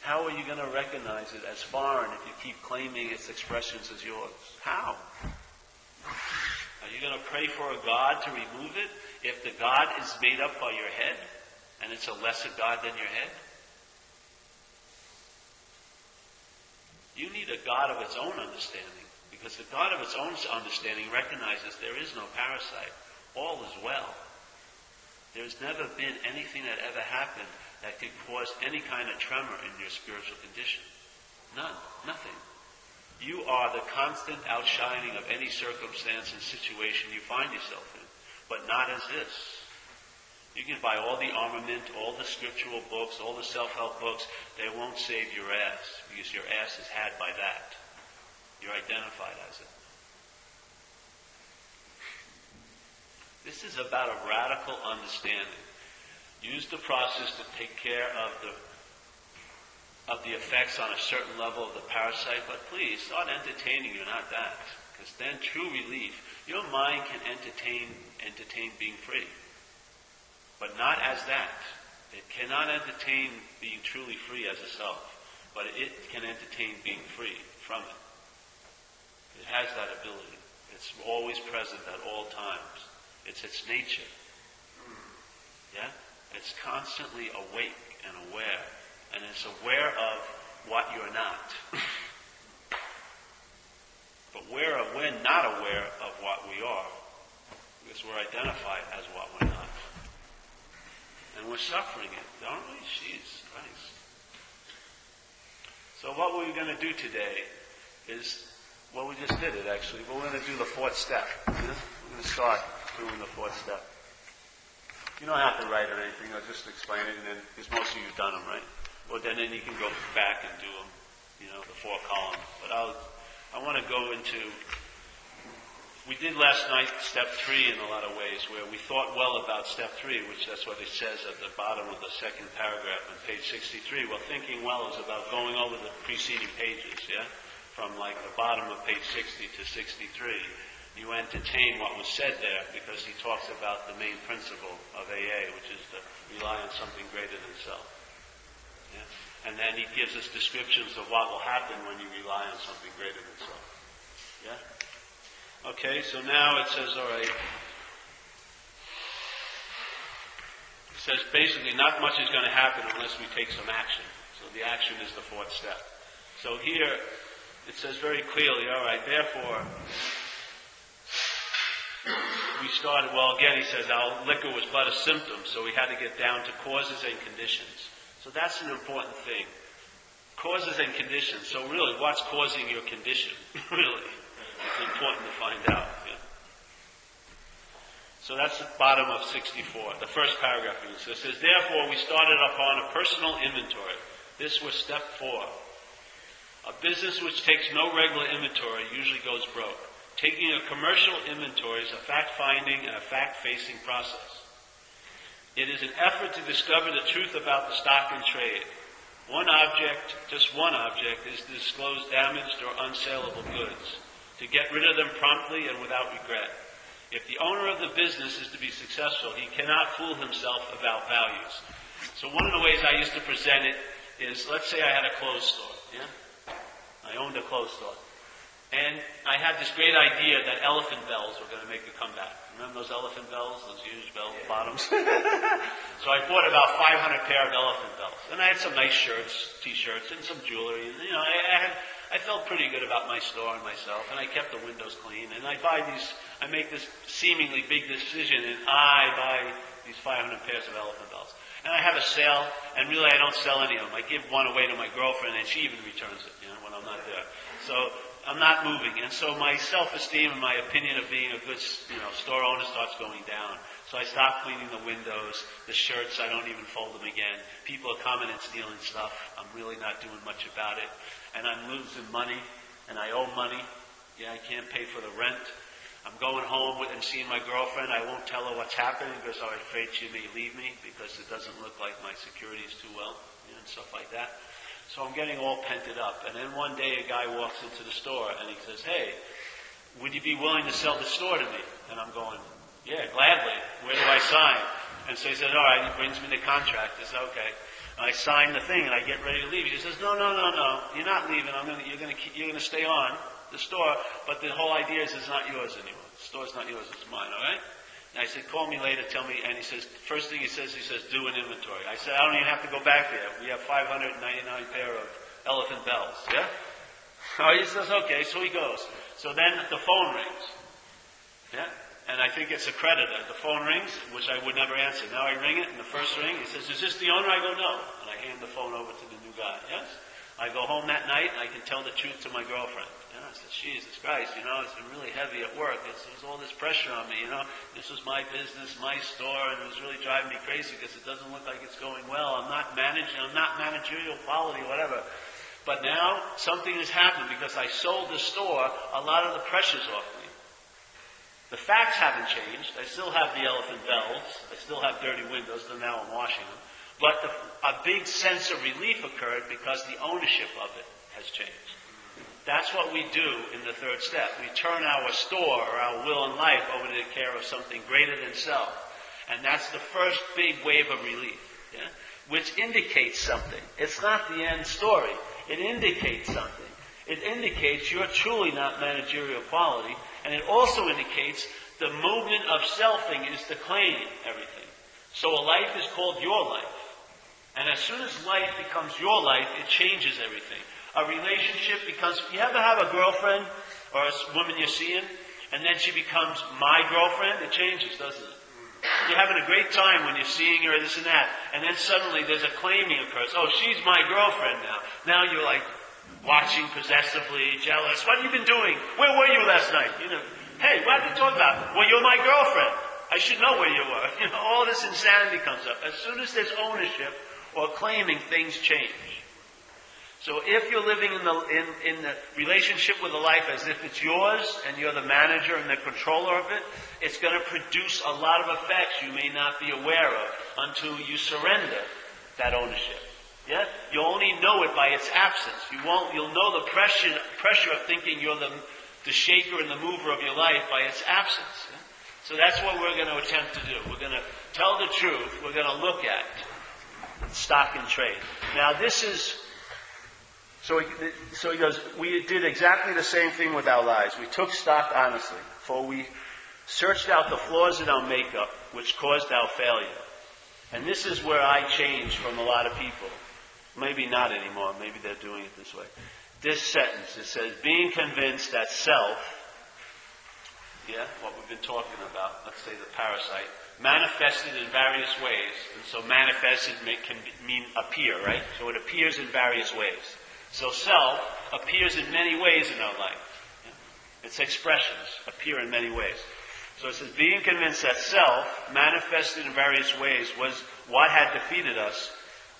How are you going to recognize it as foreign if you keep claiming its expressions as yours? How? Are you going to pray for a God to remove it if the God is made up by your head and it's a lesser God than your head? You need a God of its own understanding because the God of its own understanding recognizes there is no parasite. All is well. There's never been anything that ever happened that could cause any kind of tremor in your spiritual condition. None. Nothing. You are the constant outshining of any circumstance and situation you find yourself in, but not as this. You can buy all the armament, all the scriptural books, all the self-help books. They won't save your ass, because your ass is had by that. You're identified as it. This is about a radical understanding. Use the process to take care of the effects on a certain level of the parasite, but please start entertaining you, not that. Because then true relief, your mind can entertain being free. But not as that. It cannot entertain being truly free as a self, but it can entertain being free from it. It has that ability. It's always present at all times. It's its nature. Yeah? It's constantly awake and aware. And it's aware of what you're not. But we're not aware of what we are, because we're identified as what we're not. And we're suffering it, don't we? Jeez, Christ. So what we're going to do today is, well, we just did it actually, but we're going to do the fourth step. We're going to start doing the fourth step. You don't have to write or anything, I'll just explain it, and then, because most of you have done them, right? Well, then you can go back and do them, the four columns. But I want to go into, we did last night step 3 in a lot of ways, where we thought well about step 3, which that's what it says at the bottom of the second paragraph on page 63. Well, thinking well is about going over the preceding pages, yeah? From like the bottom of page 60 to 63. You entertain what was said there, because he talks about the main principle of AA, which is to rely on something greater than self. Yeah? And then he gives us descriptions of what will happen when you rely on something greater than self. Yeah? Okay, so now it says, all right. It says basically not much is going to happen unless we take some action. So the action is the fourth step. So here it says very clearly, all right, therefore... We started, well again he says our liquor was but a symptom, so we had to get down to causes and conditions. So that's an important thing. Causes and conditions. So really, what's causing your condition? Really. It's important to find out. Yeah. So that's the bottom of 64, the first paragraph. So it says, therefore we started upon a personal inventory. This was step 4. A business which takes no regular inventory usually goes broke. Taking a commercial inventory is a fact-finding and a fact-facing process. It is an effort to discover the truth about the stock in trade. One object, just one object, is to disclose damaged or unsaleable goods, to get rid of them promptly and without regret. If the owner of the business is to be successful, he cannot fool himself about values. So one of the ways I used to present it is, let's say I had a clothes store. Yeah? I owned a clothes store. And I had this great idea that elephant bells were going to make a comeback. Remember those elephant bells? Those huge bell bottoms? So I bought about 500 pair of elephant bells. And I had some nice shirts, t-shirts, and some jewelry. And, I felt pretty good about my store and myself. And I kept the windows clean. And I make this seemingly big decision, and I buy these 500 pairs of elephant bells. And I have a sale, and really I don't sell any of them. I give one away to my girlfriend, and she even returns it, when I'm not there. So... I'm not moving, and so my self-esteem and my opinion of being a good, store owner starts going down. So I stop cleaning the windows, the shirts, I don't even fold them again. People are coming and stealing stuff. I'm really not doing much about it, and I'm losing money, and I owe money. Yeah, I can't pay for the rent. I'm going home and seeing my girlfriend. I won't tell her what's happening because I'm afraid she may leave me because it doesn't look like my security is too well, and stuff like that. So I'm getting all pented up. And then one day a guy walks into the store and he says, hey, would you be willing to sell the store to me? And I'm going, yeah, gladly. Where do I sign? And so he says, all right, he brings me the contract. I said, okay. And I sign the thing and I get ready to leave. He says, no, you're not leaving. You're going to stay on the store, but the whole idea is it's not yours anymore. The store's not yours, it's mine, all right? And I said, call me later, tell me. And he says, first thing he says, do an inventory. I said, I don't even have to go back there. We have 599 pair of elephant bells, yeah? So he says, okay, so he goes. So then the phone rings, yeah? And I think it's a creditor. The phone rings, which I would never answer. Now I ring it, and the first ring, he says, is this the owner? I go, no. And I hand the phone over to the new guy, yes? I go home that night, and I can tell the truth to my girlfriend. And I said, Jesus Christ, it's been really heavy at work. There's all this pressure on me, This was my business, my store, and it was really driving me crazy because it doesn't look like it's going well. I'm not managerial quality, whatever. But now something has happened because I sold the store. A lot of the pressure's off me. The facts haven't changed. I still have the elephant bells. I still have dirty windows, though now I'm washing them. But a big sense of relief occurred because the ownership of it has changed. That's what we do in the third step. We turn our store, our will and life, over to the care of something greater than self. And that's the first big wave of relief, yeah? Which indicates something. It's not the end story. It indicates something. It indicates you're truly not managerial quality, and it also indicates the movement of selfing is to claim everything. So a life is called your life. And as soon as life becomes your life, it changes everything. A relationship becomes, you ever have a girlfriend or a woman you're seeing, and then she becomes my girlfriend? It changes, doesn't it? You're having a great time when you're seeing her, this and that. And then suddenly there's a claiming of hers. Oh, she's my girlfriend now. Now you're like watching possessively, jealous. What have you been doing? Where were you last night? You know, hey, what did you talk about? Well, you're my girlfriend. I should know where you were. You know, all this insanity comes up. As soon as there's ownership or claiming, things change. So if you're living in the relationship with the life as if it's yours and you're the manager and the controller of it, it's going to produce a lot of effects you may not be aware of until you surrender that ownership. Yeah? You'll only know it by its absence. You'll know the pressure of thinking you're the shaker and the mover of your life by its absence. Yeah? So that's what we're going to attempt to do. We're going to tell the truth. We're going to look at stock and trade. Now this is... So he goes, we did exactly the same thing with our lives. We took stock honestly, for we searched out the flaws in our makeup, which caused our failure. And this is where I changed from a lot of people. Maybe not anymore. Maybe they're doing it this way. This sentence, it says, being convinced that self, yeah, what we've been talking about, let's say the parasite, manifested in various ways. And so manifested can mean appear, right? So it appears in various ways. So self appears in many ways in our life. Yeah? Its expressions appear in many ways. So it says, being convinced that self, manifested in various ways, was what had defeated us,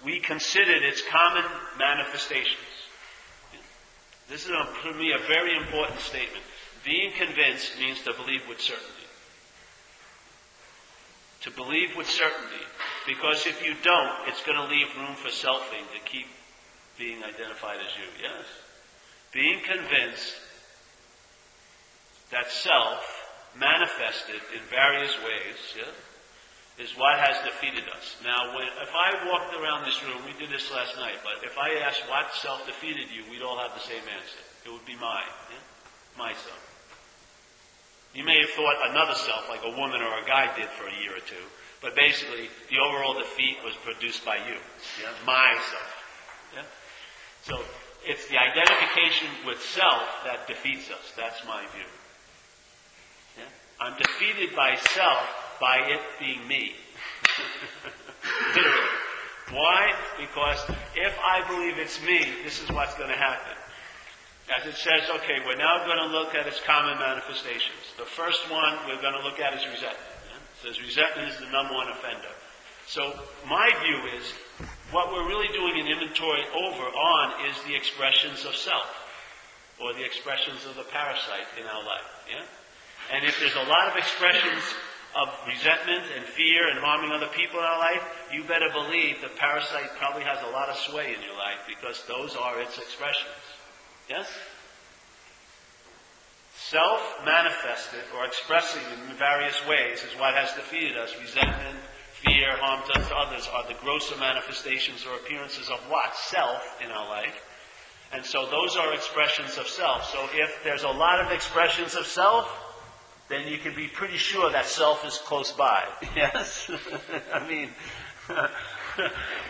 we considered its common manifestations. Yeah? This is, for me, a very important statement. Being convinced means to believe with certainty. To believe with certainty. Because if you don't, it's going to leave room for selfing to keep being identified as you, yes. Being convinced that self, manifested in various ways, yeah, is what has defeated us. Now, if I walked around this room, we did this last night, but if I asked what self defeated you, we'd all have the same answer. It would be mine, yeah? Myself. You may have thought another self, like a woman or a guy did for a year or two, but basically, the overall defeat was produced by you, yeah? Myself. Yeah? So it's the identification with self that defeats us. That's my view. Yeah? I'm defeated by self by it being me. Literally. Why? Because if I believe it's me, this is what's going to happen. As it says, okay, we're now going to look at its common manifestations. The first one we're going to look at is resentment. Yeah? It says resentment is the number one offender. So my view is, what we're really doing an inventory over on is the expressions of self, or the expressions of the parasite in our life, yeah? And if there's a lot of expressions of resentment and fear and harming other people in our life, you better believe the parasite probably has a lot of sway in your life, because those are its expressions, yes? Self-manifested or expressing in various ways is what has defeated us. Resentment, fear, harm done to others are the grosser manifestations or appearances of what? Self in our life. And so those are expressions of self. So if there's a lot of expressions of self, then you can be pretty sure that self is close by. Yes? I mean,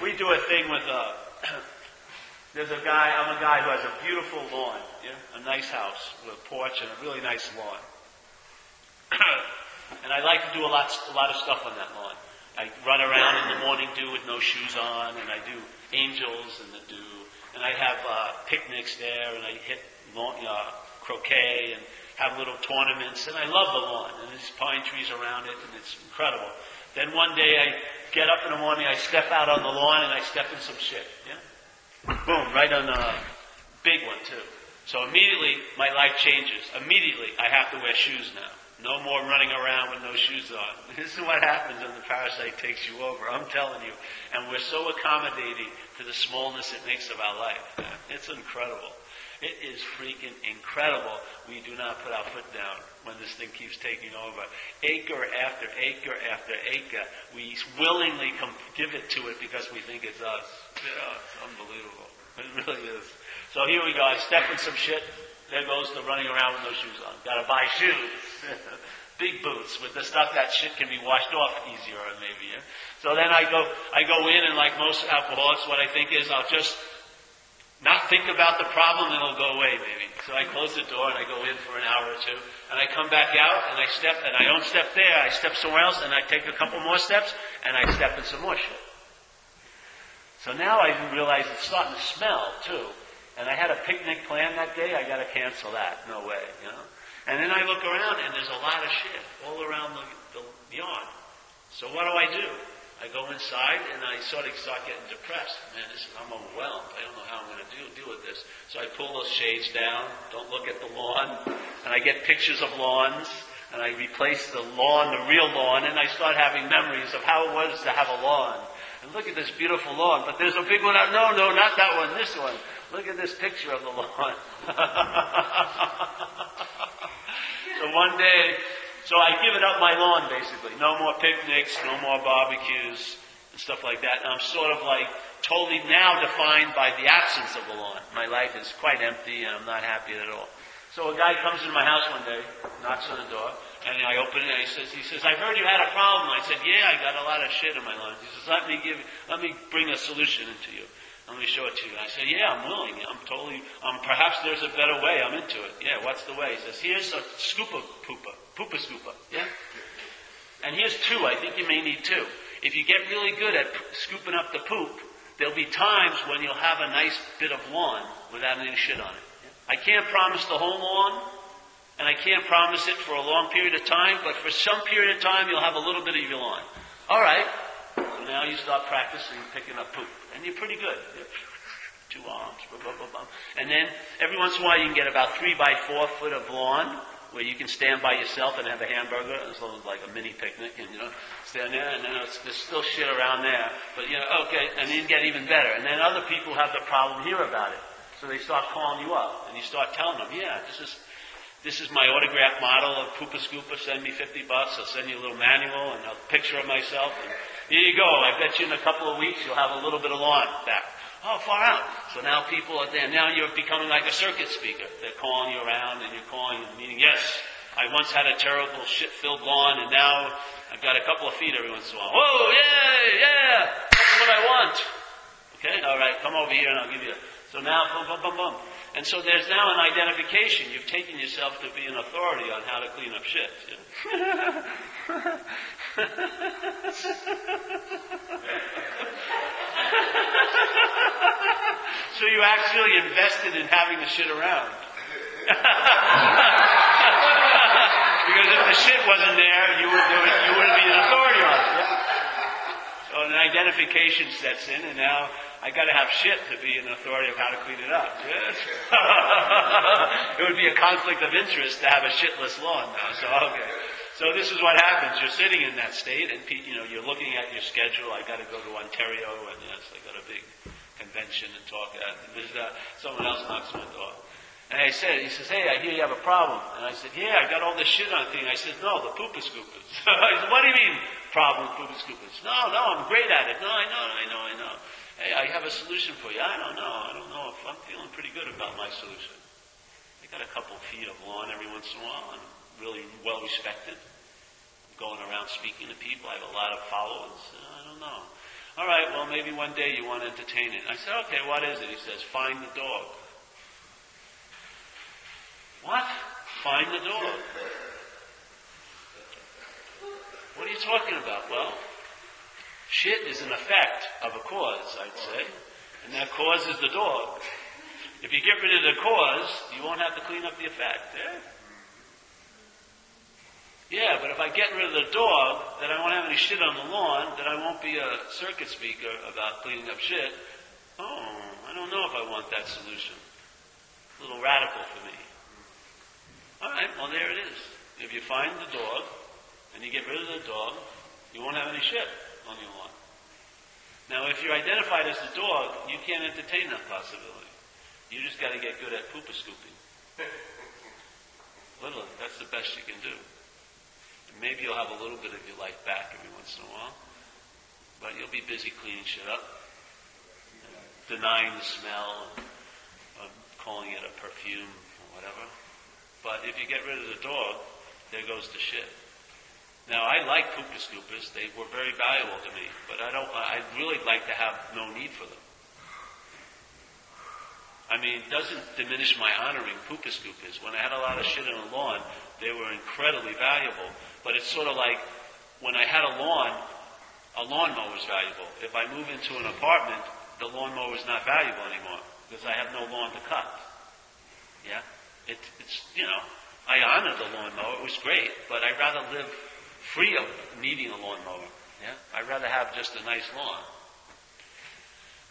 we do a thing with there's a guy, I'm a guy who has a beautiful lawn, yeah? A nice house with a porch and a really nice lawn. And I like to do a lot of stuff on that lawn. I run around in the morning dew with no shoes on, and I do angels in the dew, and I have picnics there, and I hit croquet, and have little tournaments, and I love the lawn, and there's pine trees around it, and it's incredible. Then one day I get up in the morning, I step out on the lawn, and I step in some shit, yeah? Boom, right on a big one, too. So immediately, my life changes. Immediately, I have to wear shoes now. No more running around with no shoes on. This is what happens when the parasite takes you over. I'm telling you. And we're so accommodating to the smallness it makes of our life. It's incredible. It is freaking incredible. We do not put our foot down when this thing keeps taking over. Acre after acre after acre, we willingly give it to it because we think it's us. Yeah, it's unbelievable. It really is. So here we go. I step in some shit. There goes the running around with no shoes on. Gotta buy shoes. Big boots with the stuff that shit can be washed off easier, maybe. Yeah? So then I go in, and like most alcoholics, what I think is I'll just not think about the problem, and it'll go away, maybe. So I close the door, and I go in for an hour or two, and I come back out, and I step, and I don't step there. I step somewhere else, and I take a couple more steps, and I step in some more shit. So now I realize it's starting to smell, too. And I had a picnic planned that day. I got to cancel that. No way, you know. And then I look around, and there's a lot of shit all around the yard. So what do? I go inside, and I sort of start getting depressed. Man, I'm overwhelmed. I don't know how I'm going to deal with this. So I pull those shades down. Don't look at the lawn. And I get pictures of lawns. And I replace the lawn, the real lawn, and I start having memories of how it was to have a lawn. And look at this beautiful lawn. But there's a big one out. No, not that one. This one. Look at this picture of the lawn. So one day, so I give it up my lawn, basically. No more picnics, no more barbecues, and stuff like that. And I'm sort of like totally now defined by the absence of the lawn. My life is quite empty, and I'm not happy at all. So a guy comes into my house one day, knocks on the door, and I open it, and he says, I heard you had a problem. I said, yeah, I got a lot of shit in my lawn. He says, let me bring a solution into you. Let me show it to you. I said, yeah, I'm willing. Perhaps there's a better way. I'm into it. Yeah, what's the way? He says, here's a pooper scooper. Yeah? And here's two. I think you may need two. If you get really good at scooping up the poop, there'll be times when you'll have a nice bit of lawn without any shit on it. Yeah? I can't promise the whole lawn, and I can't promise it for a long period of time, but for some period of time, you'll have a little bit of your lawn. All right. So now you start practicing picking up poop. And you're pretty good. You're two arms, blah, blah, blah, blah. And then every once in a while you can get about 3 by 4 foot of lawn where you can stand by yourself and have a hamburger. It's like a mini picnic, and you know, stand there, and then there's still shit around there. But you know, okay, and then you get even better. And then other people have the problem here about it. So they start calling you up, and you start telling them, yeah, This is my autograph model of Pooper Scooper. Send me $50. I'll send you a little manual and a picture of myself. And here you go. I bet you in a couple of weeks you'll have a little bit of lawn back. Oh, far out. So now people are there. Now you're becoming like a circuit speaker. They're calling you around, and you're calling and meaning, yes, I once had a terrible shit-filled lawn, and now I've got a couple of feet every once in a while. Whoa, yeah, that's what I want. Okay, all right, come over here, and I'll give you So now, boom, boom, boom, boom. And so there's now an identification. You've taken yourself to be an authority on how to clean up shit. You know? So you actually invested in having the shit around. Because if the shit wasn't there, you wouldn't be an authority on it. Yeah? So an identification sets in, and now I got to have shit to be an authority of how to clean it up. Yes. It would be a conflict of interest to have a shitless lawn now. So okay. So this is what happens. You're sitting in that state, and you're looking at your schedule. I got to go to Ontario, and yes, I got a big convention and talk. Someone else knocks on the door, and he says, hey, I hear you have a problem. And I said, yeah, I got all this shit on the thing. I said, no, the pooper scoopers. I said, what do you mean, problem pooper scoopers? No, I'm great at it. No, I know. Hey, I have a solution for you. I don't know if I'm feeling pretty good about my solution. I got a couple feet of lawn every once in a while. I'm really well respected. I'm going around speaking to people. I have a lot of followers. I don't know. All right, well, maybe one day you want to entertain it. I said, okay, what is it? He says, find the dog. What? Find the dog. What are you talking about? Well, shit is an effect of a cause, I'd say. And that cause is the dog. If you get rid of the cause, you won't have to clean up the effect. Yeah, but if I get rid of the dog, then I won't have any shit on the lawn, then I won't be a circuit speaker about cleaning up shit. Oh, I don't know if I want that solution. A little radical for me. All right, well, there it is. If you find the dog and you get rid of the dog, you won't have any shit on your lawn. Now, if you're identified as the dog, you can't entertain that possibility. You just got to get good at pooper scooping. Literally, that's the best you can do. And maybe you'll have a little bit of your life back every once in a while, but you'll be busy cleaning shit up, denying the smell, or calling it a perfume or whatever. But if you get rid of the dog, there goes the shit. Now, I like pooper scoopers. They were very valuable to me, but I'd really like to have no need for them. I mean, it doesn't diminish my honoring pooper scoopers. When I had a lot of shit on the lawn, they were incredibly valuable. But it's sort of like, when I had a lawnmower was valuable. If I move into an apartment, the lawnmower is not valuable anymore, because I have no lawn to cut. Yeah? It's you know, I honored the lawnmower, it was great, but I'd rather live free of needing a lawnmower. Yeah? I'd rather have just a nice lawn.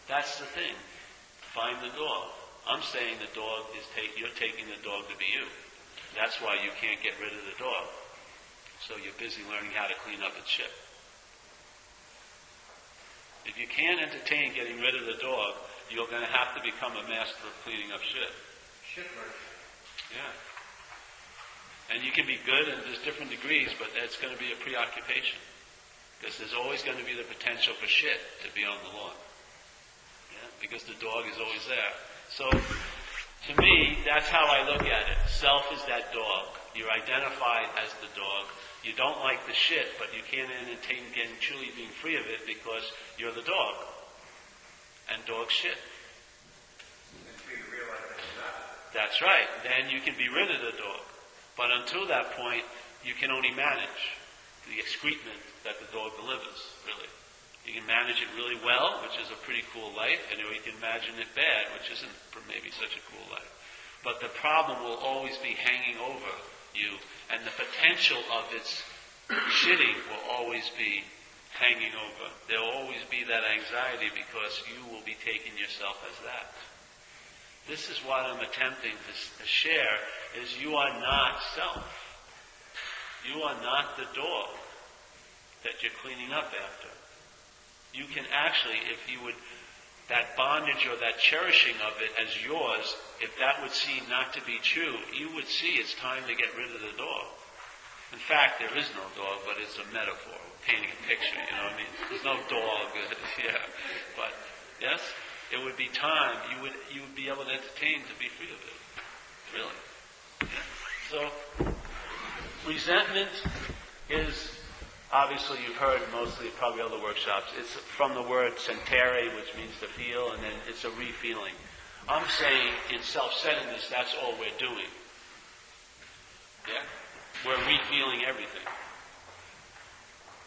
That's the thing. Find the dog. I'm saying the dog is you're taking the dog to be you. That's why you can't get rid of the dog. So you're busy learning how to clean up its shit. If you can't entertain getting rid of the dog, you're going to have to become a master of cleaning up shit. Shit merchant. Yeah. And you can be good, and there's different degrees, but that's going to be a preoccupation. Because there's always going to be the potential for shit to be on the lawn. Yeah? Because the dog is always there. So, to me, that's how I look at it. Self is that dog. You're identified as the dog. You don't like the shit, but you can't entertain getting truly being free of it because you're the dog. And dog shit. Until you realize that you're not. That's right. Then you can be rid of the dog. But until that point, you can only manage the excrement that the dog delivers, really. You can manage it really well, which is a pretty cool life, and you can imagine it bad, which isn't maybe such a cool life. But the problem will always be hanging over you, and the potential of its shitting will always be hanging over. There will always be that anxiety because you will be taking yourself as that. This is what I'm attempting to share, is you are not self. You are not the dog that you're cleaning up after. You can actually, if you would, that bondage or that cherishing of it as yours, if that would seem not to be true, you would see it's time to get rid of the dog. In fact, there is no dog, but it's a metaphor. We're painting a picture, you know what I mean? There's no dog, yeah. But, yes, it would be time. You would be able to entertain to be free of it. Really. So, resentment is... Obviously, you've heard mostly, probably other workshops, it's from the word sentere, which means to feel, and then it's a re-feeling. I'm saying in self-centeredness, that's all we're doing. Yeah? We're re-feeling everything.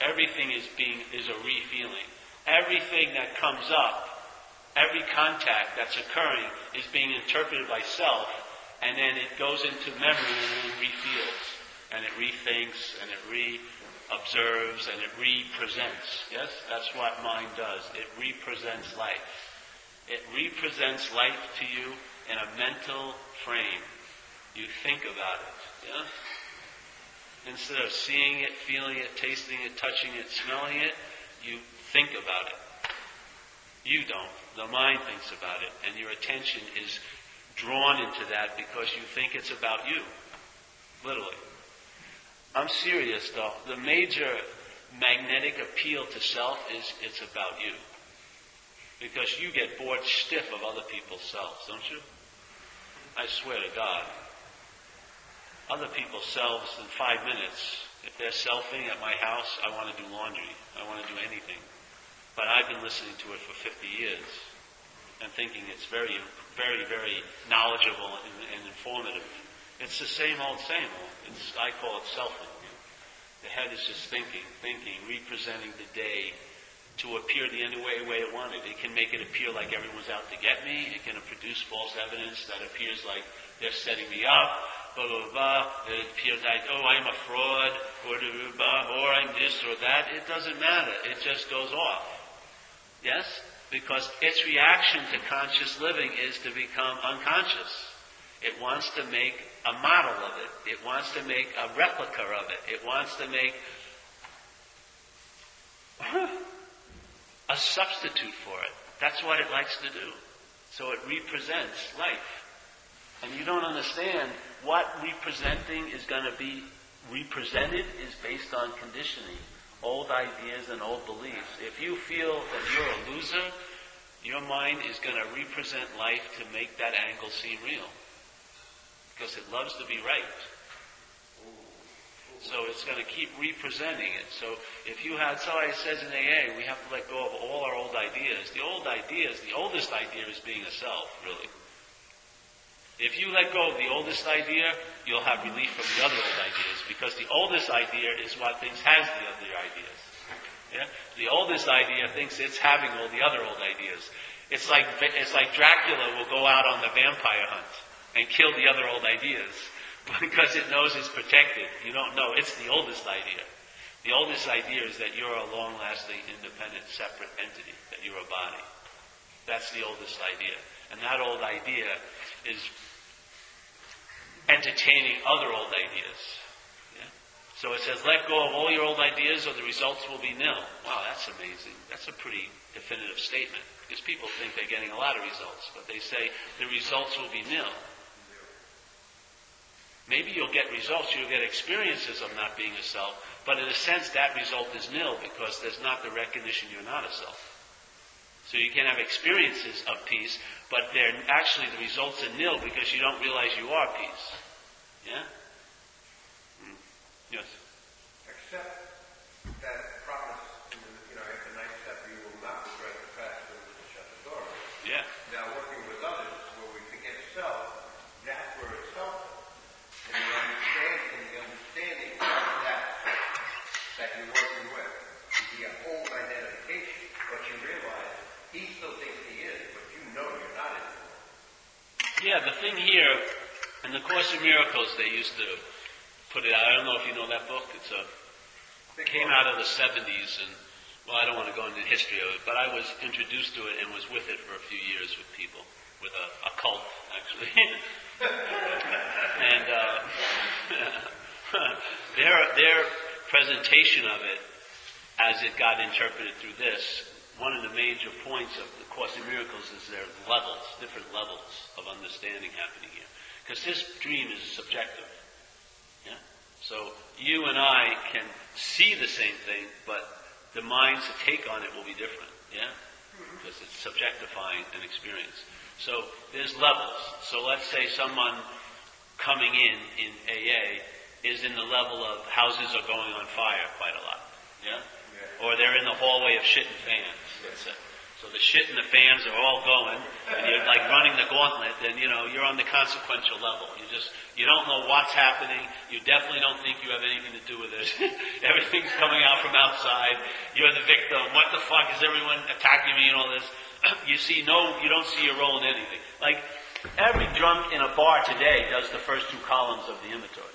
Everything is a re-feeling. Everything that comes up, every contact that's occurring is being interpreted by self, and then it goes into memory and it re-feels, and it rethinks, and it observes and it represents. Yes, that's what mind does. It represents life. It represents life to you in a mental frame. You think about it. Yeah? Instead of seeing it, feeling it, tasting it, touching it, smelling it, you think about it. You don't. The mind thinks about it, and your attention is drawn into that because you think it's about you. Literally. I'm serious, though. The major magnetic appeal to self is it's about you. Because you get bored stiff of other people's selves, don't you? I swear to God. Other people's selves in 5 minutes. If they're selfing at my house, I want to do laundry. I want to do anything. But I've been listening to it for 50 years and thinking it's very, very, very knowledgeable and informative. It's the same old, same old. I call it selfing. The head is just thinking, representing the day to appear the only way it wanted. It can make it appear like everyone's out to get me. It can produce false evidence that appears like they're setting me up, blah, blah, blah. It appears like, oh, I'm a fraud, or I'm this or that. It doesn't matter. It just goes off. Yes? Because its reaction to conscious living is to become unconscious. It wants to make a model of it. It wants to make a replica of it. It wants to make a substitute for it. That's what it likes to do. So it represents life. And you don't understand what representing is going to be represented is based on conditioning, old ideas and old beliefs. If you feel that you're a loser, your mind is going to represent life to make that angle seem real. Because it loves to be right. So it's going to keep representing it. So if you had, somebody says in AA, we have to let go of all our old ideas. The oldest idea is being a self, really. If you let go of the oldest idea, you'll have relief from the other old ideas, because the oldest idea is what thinks has the other ideas. Yeah? The oldest idea thinks it's having all the other old ideas. It's like Dracula will go out on the vampire hunt and kill the other old ideas, because it knows it's protected. You don't know. It's the oldest idea. The oldest idea is that you're a long-lasting, independent, separate entity, that you're a body. That's the oldest idea. And that old idea is entertaining other old ideas. Yeah? So it says, let go of all your old ideas or the results will be nil. Wow, that's amazing. That's a pretty definitive statement, because people think they're getting a lot of results, but they say the results will be nil. Maybe you'll get results, you'll get experiences of not being a self, but in a sense that result is nil, because there's not the recognition you're not a self. So you can have experiences of peace, but they're actually the results are nil, because you don't realize you are peace. Yeah? Mm. Yes? Except that promise, at the ninth step, you will not regret the past and will shut the door. Yeah. Now working with others, where we forget self, that's where it's helpful. And the understanding of that you're working with, the old identification, but you realize he still thinks he is, but you know you're not anymore. Yeah, the thing here, in the Course in Miracles, they used to put it out. I don't know if you know that book. It came out of the 70s, and, well, I don't want to go into the history of it, but I was introduced to it and was with it for a few years with people, with a cult, actually. And their presentation of it, as it got interpreted through this, one of the major points of the Course in Miracles is there are levels, different levels of understanding happening here. Because this dream is subjective. Yeah? So you and I can see the same thing, but the mind's take on it will be different. Yeah? Because it's subjectifying an experience. So there's levels. So let's say someone coming in AA is in the level of houses are going on fire quite a lot. Yeah? Or they're in the hallway of shit and fans. That's it. So the shit and the fans are all going, and you're like running the gauntlet, and you're on the consequential level. You don't know what's happening. You definitely don't think you have anything to do with it. Everything's coming out from outside. You're the victim. What the fuck is everyone attacking me and all this? You don't see your role in anything. Like every drunk in a bar today does the first two columns of the inventory.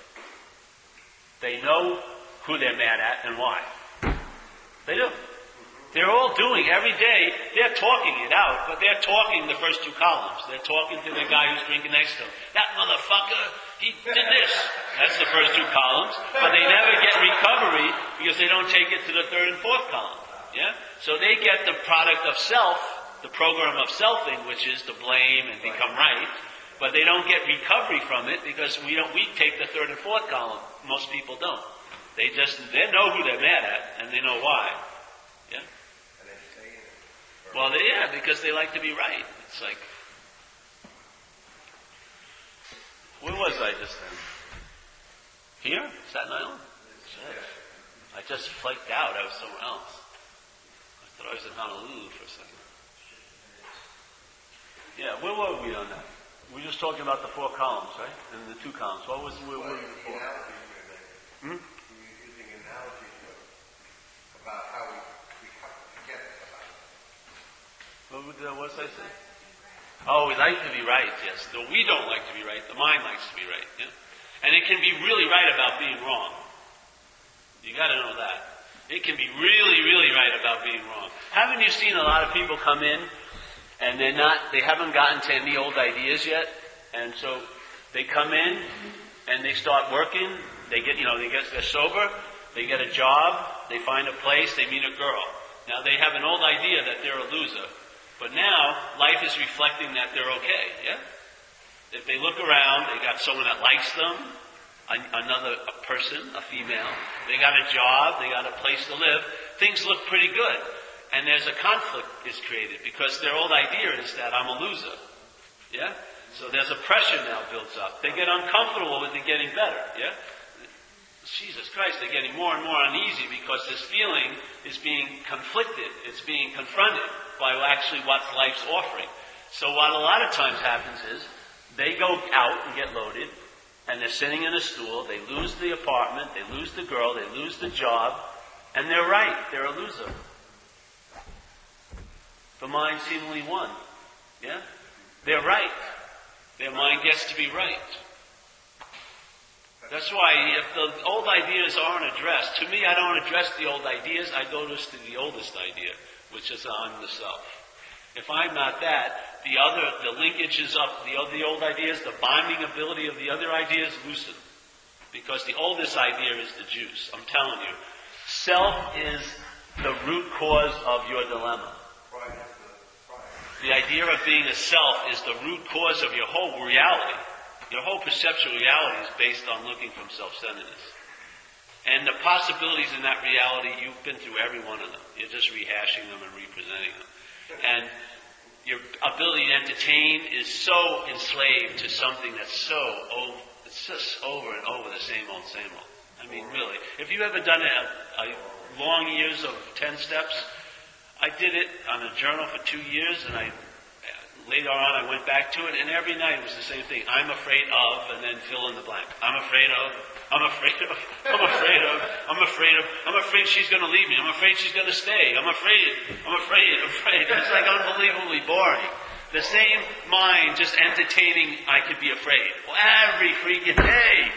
They know who they're mad at and why. They do. They're all doing every day. They're talking it out, but they're talking the first two columns. They're talking to the guy who's drinking next to them. That motherfucker, he did this. That's the first two columns. But they never get recovery because they don't take it to the third and fourth column. Yeah? So they get the product of self, the program of selfing, which is to blame and become right. But they don't get recovery from it because we take the third and fourth column. Most people don't. They know who they're mad at, and they know why. Yeah? And they stay in it. Well, because they like to be right. It's like... Where was I just then? Here? Staten Island? Shit. I just flaked out. I was somewhere else. I thought I was in Honolulu for a second. Yeah, where were we on that? We were just talking about the four columns, right? And the two columns. What was... Where were we before? Hmm? About how we forget about it. What did I say? Oh, we like to be right, yes. No, we don't like to be right. The mind likes to be right. Yeah? And it can be really right about being wrong. You got to know that. It can be really, really right about being wrong. Haven't you seen a lot of people come in and they haven't gotten to any old ideas yet? And so they come in and they start working. They get, they're sober. They get a job. They find a place. They meet a girl. Now they have an old idea that they're a loser, but now life is reflecting that they're okay. Yeah. If they look around, they got someone that likes them, a person, a female. They got a job. They got a place to live. Things look pretty good. And there's a conflict is created because their old idea is that I'm a loser. Yeah? So there's a pressure now builds up. They get uncomfortable with it getting better. Yeah? Jesus Christ, they're getting more and more uneasy because this feeling is being conflicted. It's being confronted by actually what life's offering. So what a lot of times happens is they go out and get loaded and they're sitting in a stool. They lose the apartment. They lose the girl. They lose the job. And they're right. They're a loser. The mind seemingly won. Yeah? They're right. Their mind gets to be right. That's why if the old ideas aren't addressed, to me I don't address the old ideas, I go to the oldest idea, which is I'm the self. If I'm not that, the linkage is up, the old ideas, the binding ability of the other ideas loosen. Because the oldest idea is the juice. I'm telling you. Self is the root cause of your dilemma. The idea of being a self is the root cause of your whole reality. Your whole perceptual reality is based on looking from self-centeredness. And the possibilities in that reality, you've been through every one of them. You're just rehashing them and representing them. And your ability to entertain is so enslaved to something that's so over, it's just over and over the same old, same old. I mean, really. If you've ever done a long years of 10 steps, I did it on a journal for 2 years, and later on I went back to it, and every night it was the same thing. I'm afraid of, and then fill in the blank. I'm afraid of, I'm afraid of, I'm afraid of, I'm afraid of, I'm afraid she's going to leave me, I'm afraid she's going to stay, I'm afraid. It's like unbelievably boring. The same mind just entertaining, I could be afraid. Well, every freaking day.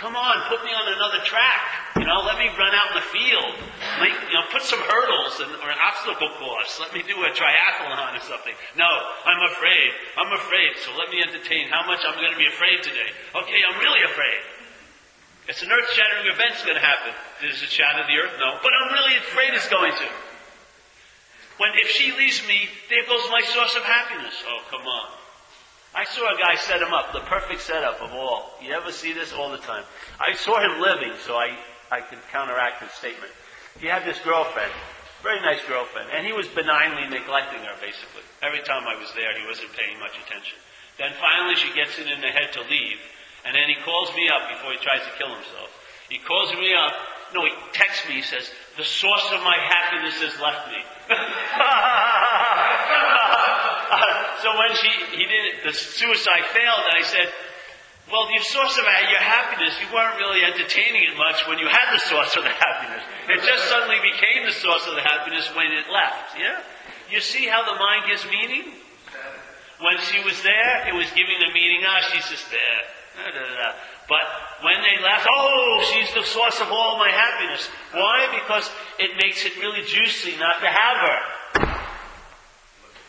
Come on, put me on another track. Let me run out in the field. Put some hurdles or an obstacle course. Let me do a triathlon or something. No, I'm afraid. So let me entertain how much I'm going to be afraid today. Okay, I'm really afraid. It's an earth-shattering event's going to happen. Does it shatter the earth? No. But I'm really afraid it's going to. If she leaves me, there goes my source of happiness. Oh, come on. I saw a guy set him up, the perfect setup of all. You ever see this? All the time. I saw him living, so I could counteract his statement. He had this girlfriend, very nice girlfriend, and he was benignly neglecting her, basically. Every time I was there, he wasn't paying much attention. Then finally she gets it in the head to leave, and then he calls me up before he tries to kill himself. He calls me up. No, he texts me. He says, the source of my happiness has left me. So when the suicide failed, and I said, well, the source of your happiness, you weren't really entertaining it much when you had the source of the happiness. It just suddenly became the source of the happiness when it left. Yeah? You see how the mind gives meaning? When she was there, it was giving the meaning, she's just there. Da, da, da. But when they left, she's the source of all my happiness. Why? Because it makes it really juicy not to have her.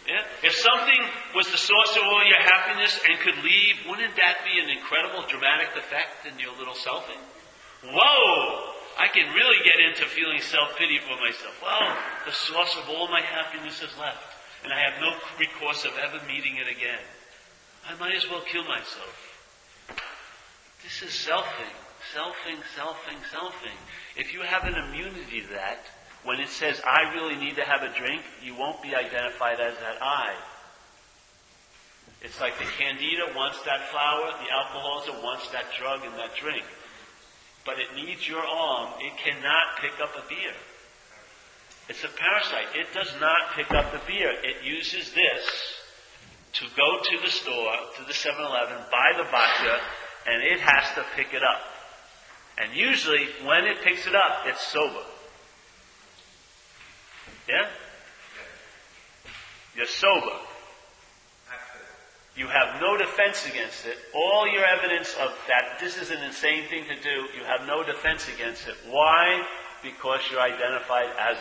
Yeah? If something was the source of all your happiness and could leave, wouldn't that be an incredible dramatic effect in your little selfing? Whoa! I can really get into feeling self-pity for myself. Well, the source of all my happiness is left, and I have no recourse of ever meeting it again. I might as well kill myself. This is selfing. If you have an immunity to that, when it says, I really need to have a drink, you won't be identified as that I. It's like the candida wants that flower, the alcoholism wants that drug and that drink. But it needs your arm. It cannot pick up a beer. It's a parasite. It does not pick up the beer. It uses this to go to the store, to the 7-Eleven, buy the vodka, and it has to pick it up. And usually, when it picks it up, it's sober. Yeah? You're sober. You have no defense against it. All your evidence of that this is an insane thing to do, you have no defense against it. Why? Because you're identified as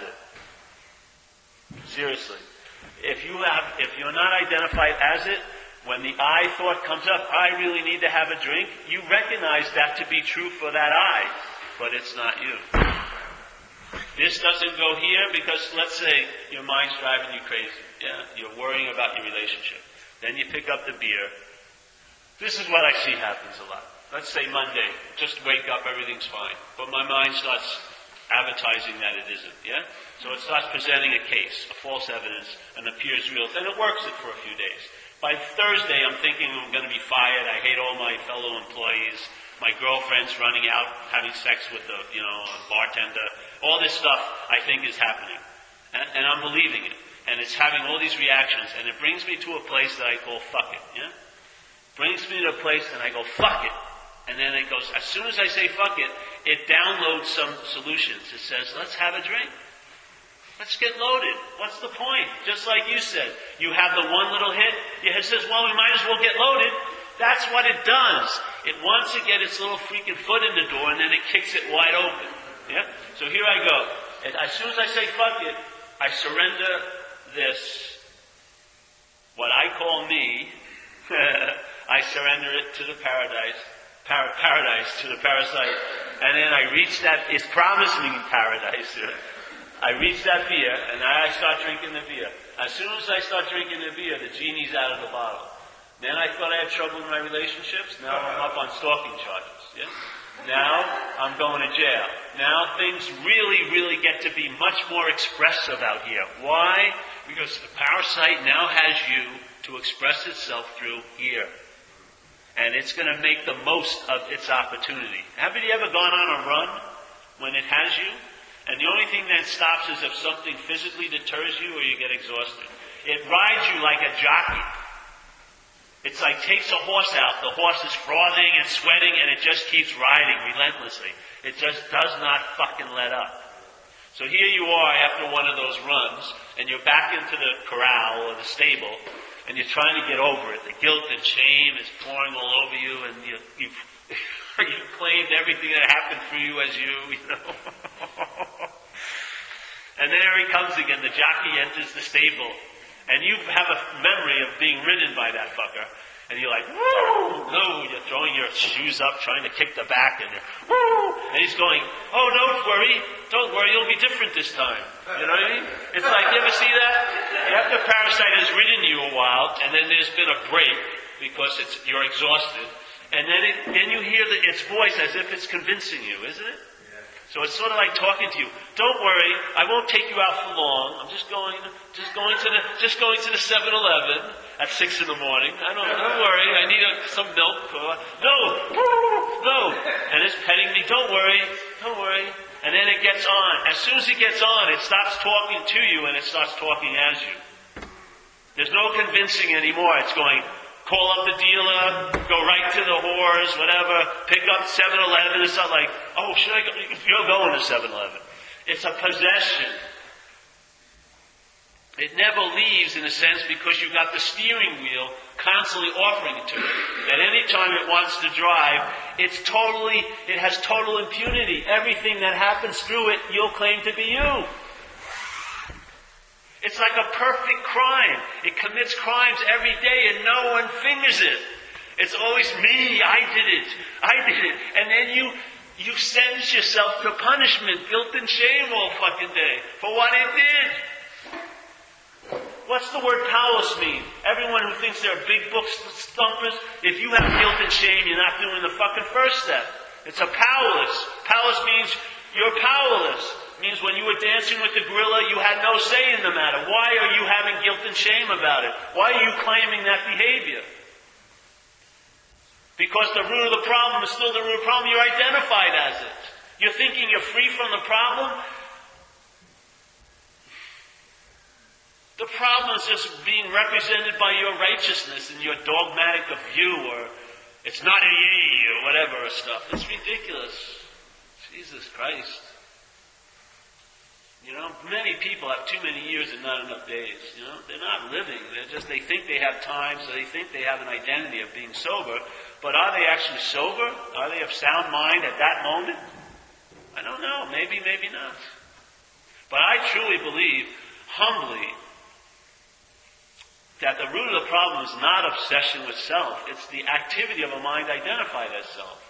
it. Seriously. If you're not identified as it, When the I thought comes up, I really need to have a drink, you recognize that to be true for that I, but it's not you. This doesn't go here because, let's say, your mind's driving you crazy. Yeah, you're worrying about your relationship. Then you pick up the beer. This is what I see happens a lot. Let's say Monday, just wake up, everything's fine. But my mind starts advertising that it isn't, yeah? So it starts presenting a case, a false evidence, and appears real. And it works it for a few days. By Thursday, I'm thinking I'm going to be fired. I hate all my fellow employees. My girlfriend's running out, having sex with a bartender. All this stuff I think is happening. And I'm believing it. And it's having all these reactions. And it brings me to a place that I call fuck it, yeah? Brings me to a place and I go, fuck it. And then it goes, as soon as I say fuck it, it downloads some solutions. It says, let's have a drink. Let's get loaded. What's the point? Just like you said, you have the one little hit. Your head says, well, we might as well get loaded. That's what it does. It wants to get its little freaking foot in the door and then it kicks it wide open. Yeah? So here I go. And as soon as I say fuck it, I surrender this, what I call me, I surrender it to the paradise to the parasite, and then I reach that, it's promising paradise. I reach that beer, and I start drinking the beer. As soon as I start drinking the beer, the genie's out of the bottle. Then I thought I had trouble in my relationships, now I'm up on stalking charges. Yeah? Now I'm going to jail. Now things really, really get to be much more expressive out here. Why? Because the parasite now has you to express itself through here. And it's going to make the most of its opportunity. Have you ever gone on a run when it has you? And the only thing that stops is if something physically deters you or you get exhausted. It rides you like a jockey. It's like takes a horse out. The horse is frothing and sweating and it just keeps riding relentlessly. It just does not fucking let up. So here you are after one of those runs and you're back into the corral or the stable. And you're trying to get over it. The guilt and shame is pouring all over you, and you've claimed everything that happened for you as you know. And then here he comes again. The jockey enters the stable, and you have a memory of being ridden by that fucker. And you're like, woo! No, you're throwing your shoes up, trying to kick the back, and you're, woo! And he's going, oh, don't worry, you'll be different this time. You know what I mean? It's like, you ever see that? After a parasite has ridden you a while, and then there's been a break, because you're exhausted, and then you hear its voice as if it's convincing you, isn't it? Yeah. So it's sort of like talking to you. Don't worry, I won't take you out for long. I'm just going to the 7-Eleven. At 6 a.m, don't worry, I need some milk. No, and it's petting me, don't worry. And then it gets on. As soon as it gets on, it stops talking to you and it starts talking as you. There's no convincing anymore. It's going, call up the dealer, go right to the whores, whatever, pick up 7-Eleven. It's not like, oh, should I go? You're going to 7-Eleven. It's a possession. It never leaves, in a sense, because you've got the steering wheel constantly offering it to it. At any time it wants to drive, it has total impunity. Everything that happens through it, you'll claim to be you. It's like a perfect crime. It commits crimes every day and no one fingers it. It's always me, I did it. And then you sentence yourself to punishment, guilt and shame all fucking day for what it did. What's the word powerless mean? Everyone who thinks they're big book thumpers, if you have guilt and shame, you're not doing the fucking first step. It's a powerless. Powerless means you're powerless. It means when you were dancing with the gorilla, you had no say in the matter. Why are you having guilt and shame about it? Why are you claiming that behavior? Because the root of the problem is still the root of the problem. You're identified as it. You're thinking you're free from the problem. The problem is just being represented by your righteousness and your dogmatic of you, or it's not a ye, or whatever stuff. It's ridiculous. Jesus Christ. You know, many people have too many years and not enough days. You know, they're not living. They think they have time, so they think they have an identity of being sober. But are they actually sober? Are they of sound mind at that moment? I don't know. Maybe, maybe not. But I truly believe, humbly, that the root of the problem is not obsession with self. It's the activity of a mind identified as self.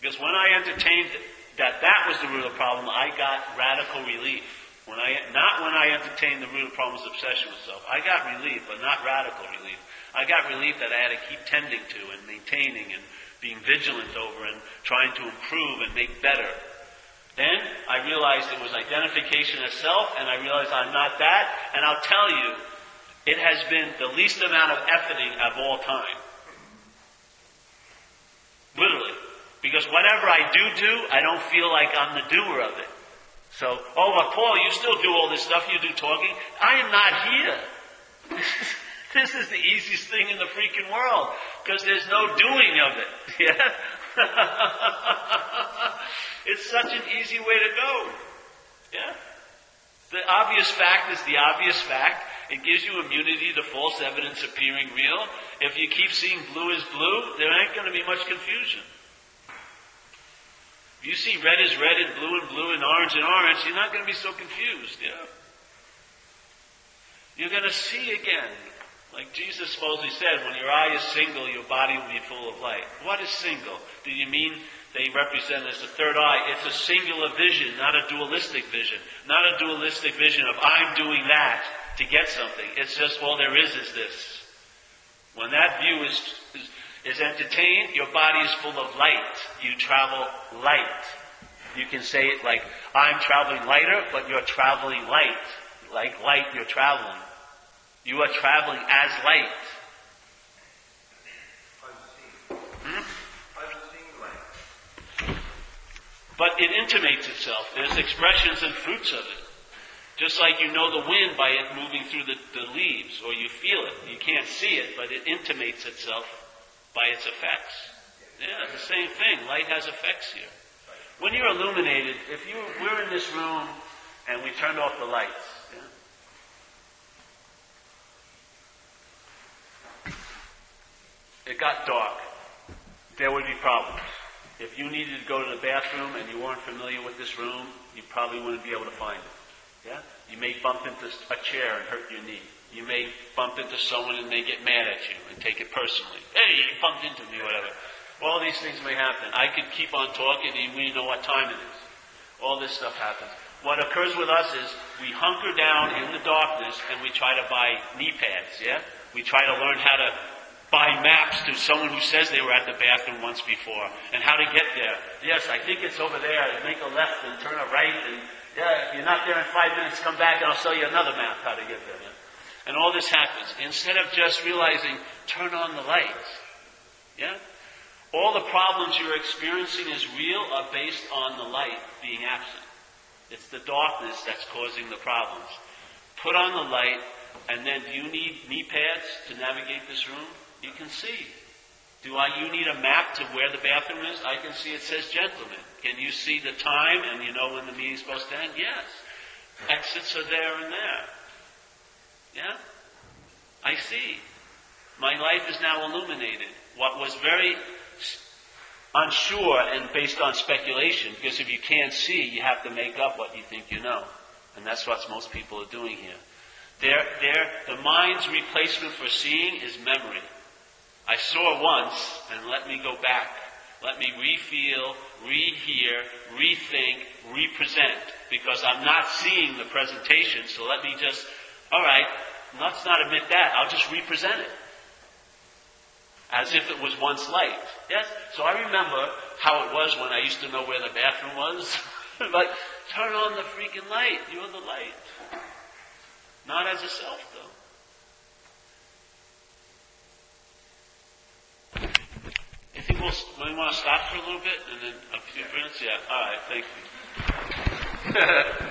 Because when I entertained that was the root of the problem, I got radical relief. When I entertained the root of the problem's obsession with self. I got relief, but not radical relief. I got relief that I had to keep tending to and maintaining and being vigilant over and trying to improve and make better. Then I realized it was identification as self, and I realized I'm not that, and I'll tell you, it has been the least amount of efforting of all time. Literally. Because whatever I do, I don't feel like I'm the doer of it. So, but Paul, you still do all this stuff, you do talking. I am not here. This is the easiest thing in the freaking world, because there's no doing of it. Yeah? It's such an easy way to go. Yeah? The obvious fact is the obvious fact. It gives you immunity to false evidence appearing real. If you keep seeing blue is blue, there ain't going to be much confusion. If you see red is red and blue and orange, you're not going to be so confused, yeah? You're going to see again. Like Jesus supposedly said, when your eye is single, your body will be full of light. What is single? Do you mean they represent as the third eye? It's a singular vision, not a dualistic vision. Not a dualistic vision of I'm doing that to get something. It's just all there is this. When that view is entertained, your body is full of light. You travel light. You can say it like, I'm traveling lighter, but you're traveling light. Like light, you're traveling. You are traveling as light. Unseen light. But it intimates itself. There's expressions and fruits of it. Just like you know the wind by it moving through the leaves, or you feel it. You can't see it, but it intimates itself by its effects. Yeah, it's the same thing. Light has effects here. When you're illuminated, we're in this room and we turned off the lights, yeah? It got dark. There would be problems. If you needed to go to the bathroom and you weren't familiar with this room, you probably wouldn't be able to find it. Yeah? You may bump into a chair and hurt your knee. You may bump into someone and they get mad at you and take it personally. Hey, you bumped into me, whatever. All these things may happen. I could keep on talking and we know what time it is. All this stuff happens. What occurs with us is we hunker down in the darkness and we try to buy knee pads, yeah? We try to learn how to buy maps to someone who says they were at the bathroom once before and how to get there. Yes, I think it's over there. You make a left and turn a right and, yeah, if you're not there in 5 minutes, come back and I'll sell you another map how to get there, yeah? And all this happens. Instead of just realizing, turn on the lights. Yeah? All the problems you're experiencing as real are based on the light being absent. It's the darkness that's causing the problems. Put on the light, and then do you need knee pads to navigate this room? You can see. You need a map to where the bathroom is? I can see it says gentlemen. Can you see the time and you know when the meeting's supposed to end? Yes. Exits are there and there. Yeah? I see. My life is now illuminated. What was very unsure and based on speculation, because if you can't see, you have to make up what you think you know. And that's what most people are doing here. The mind's replacement for seeing is memory. I saw once, and let me go back. Let me re-feel, re-hear, rethink, represent, because I'm not seeing the presentation, so let me just... All right, let's not admit that. I'll just represent it. As if it was once light. Yes? So I remember how it was when I used to know where the bathroom was. But turn on the freaking light. You're the light. Not as a self, though. I think we want to stop for a little bit and then a few minutes. Yeah. All right. Thank you.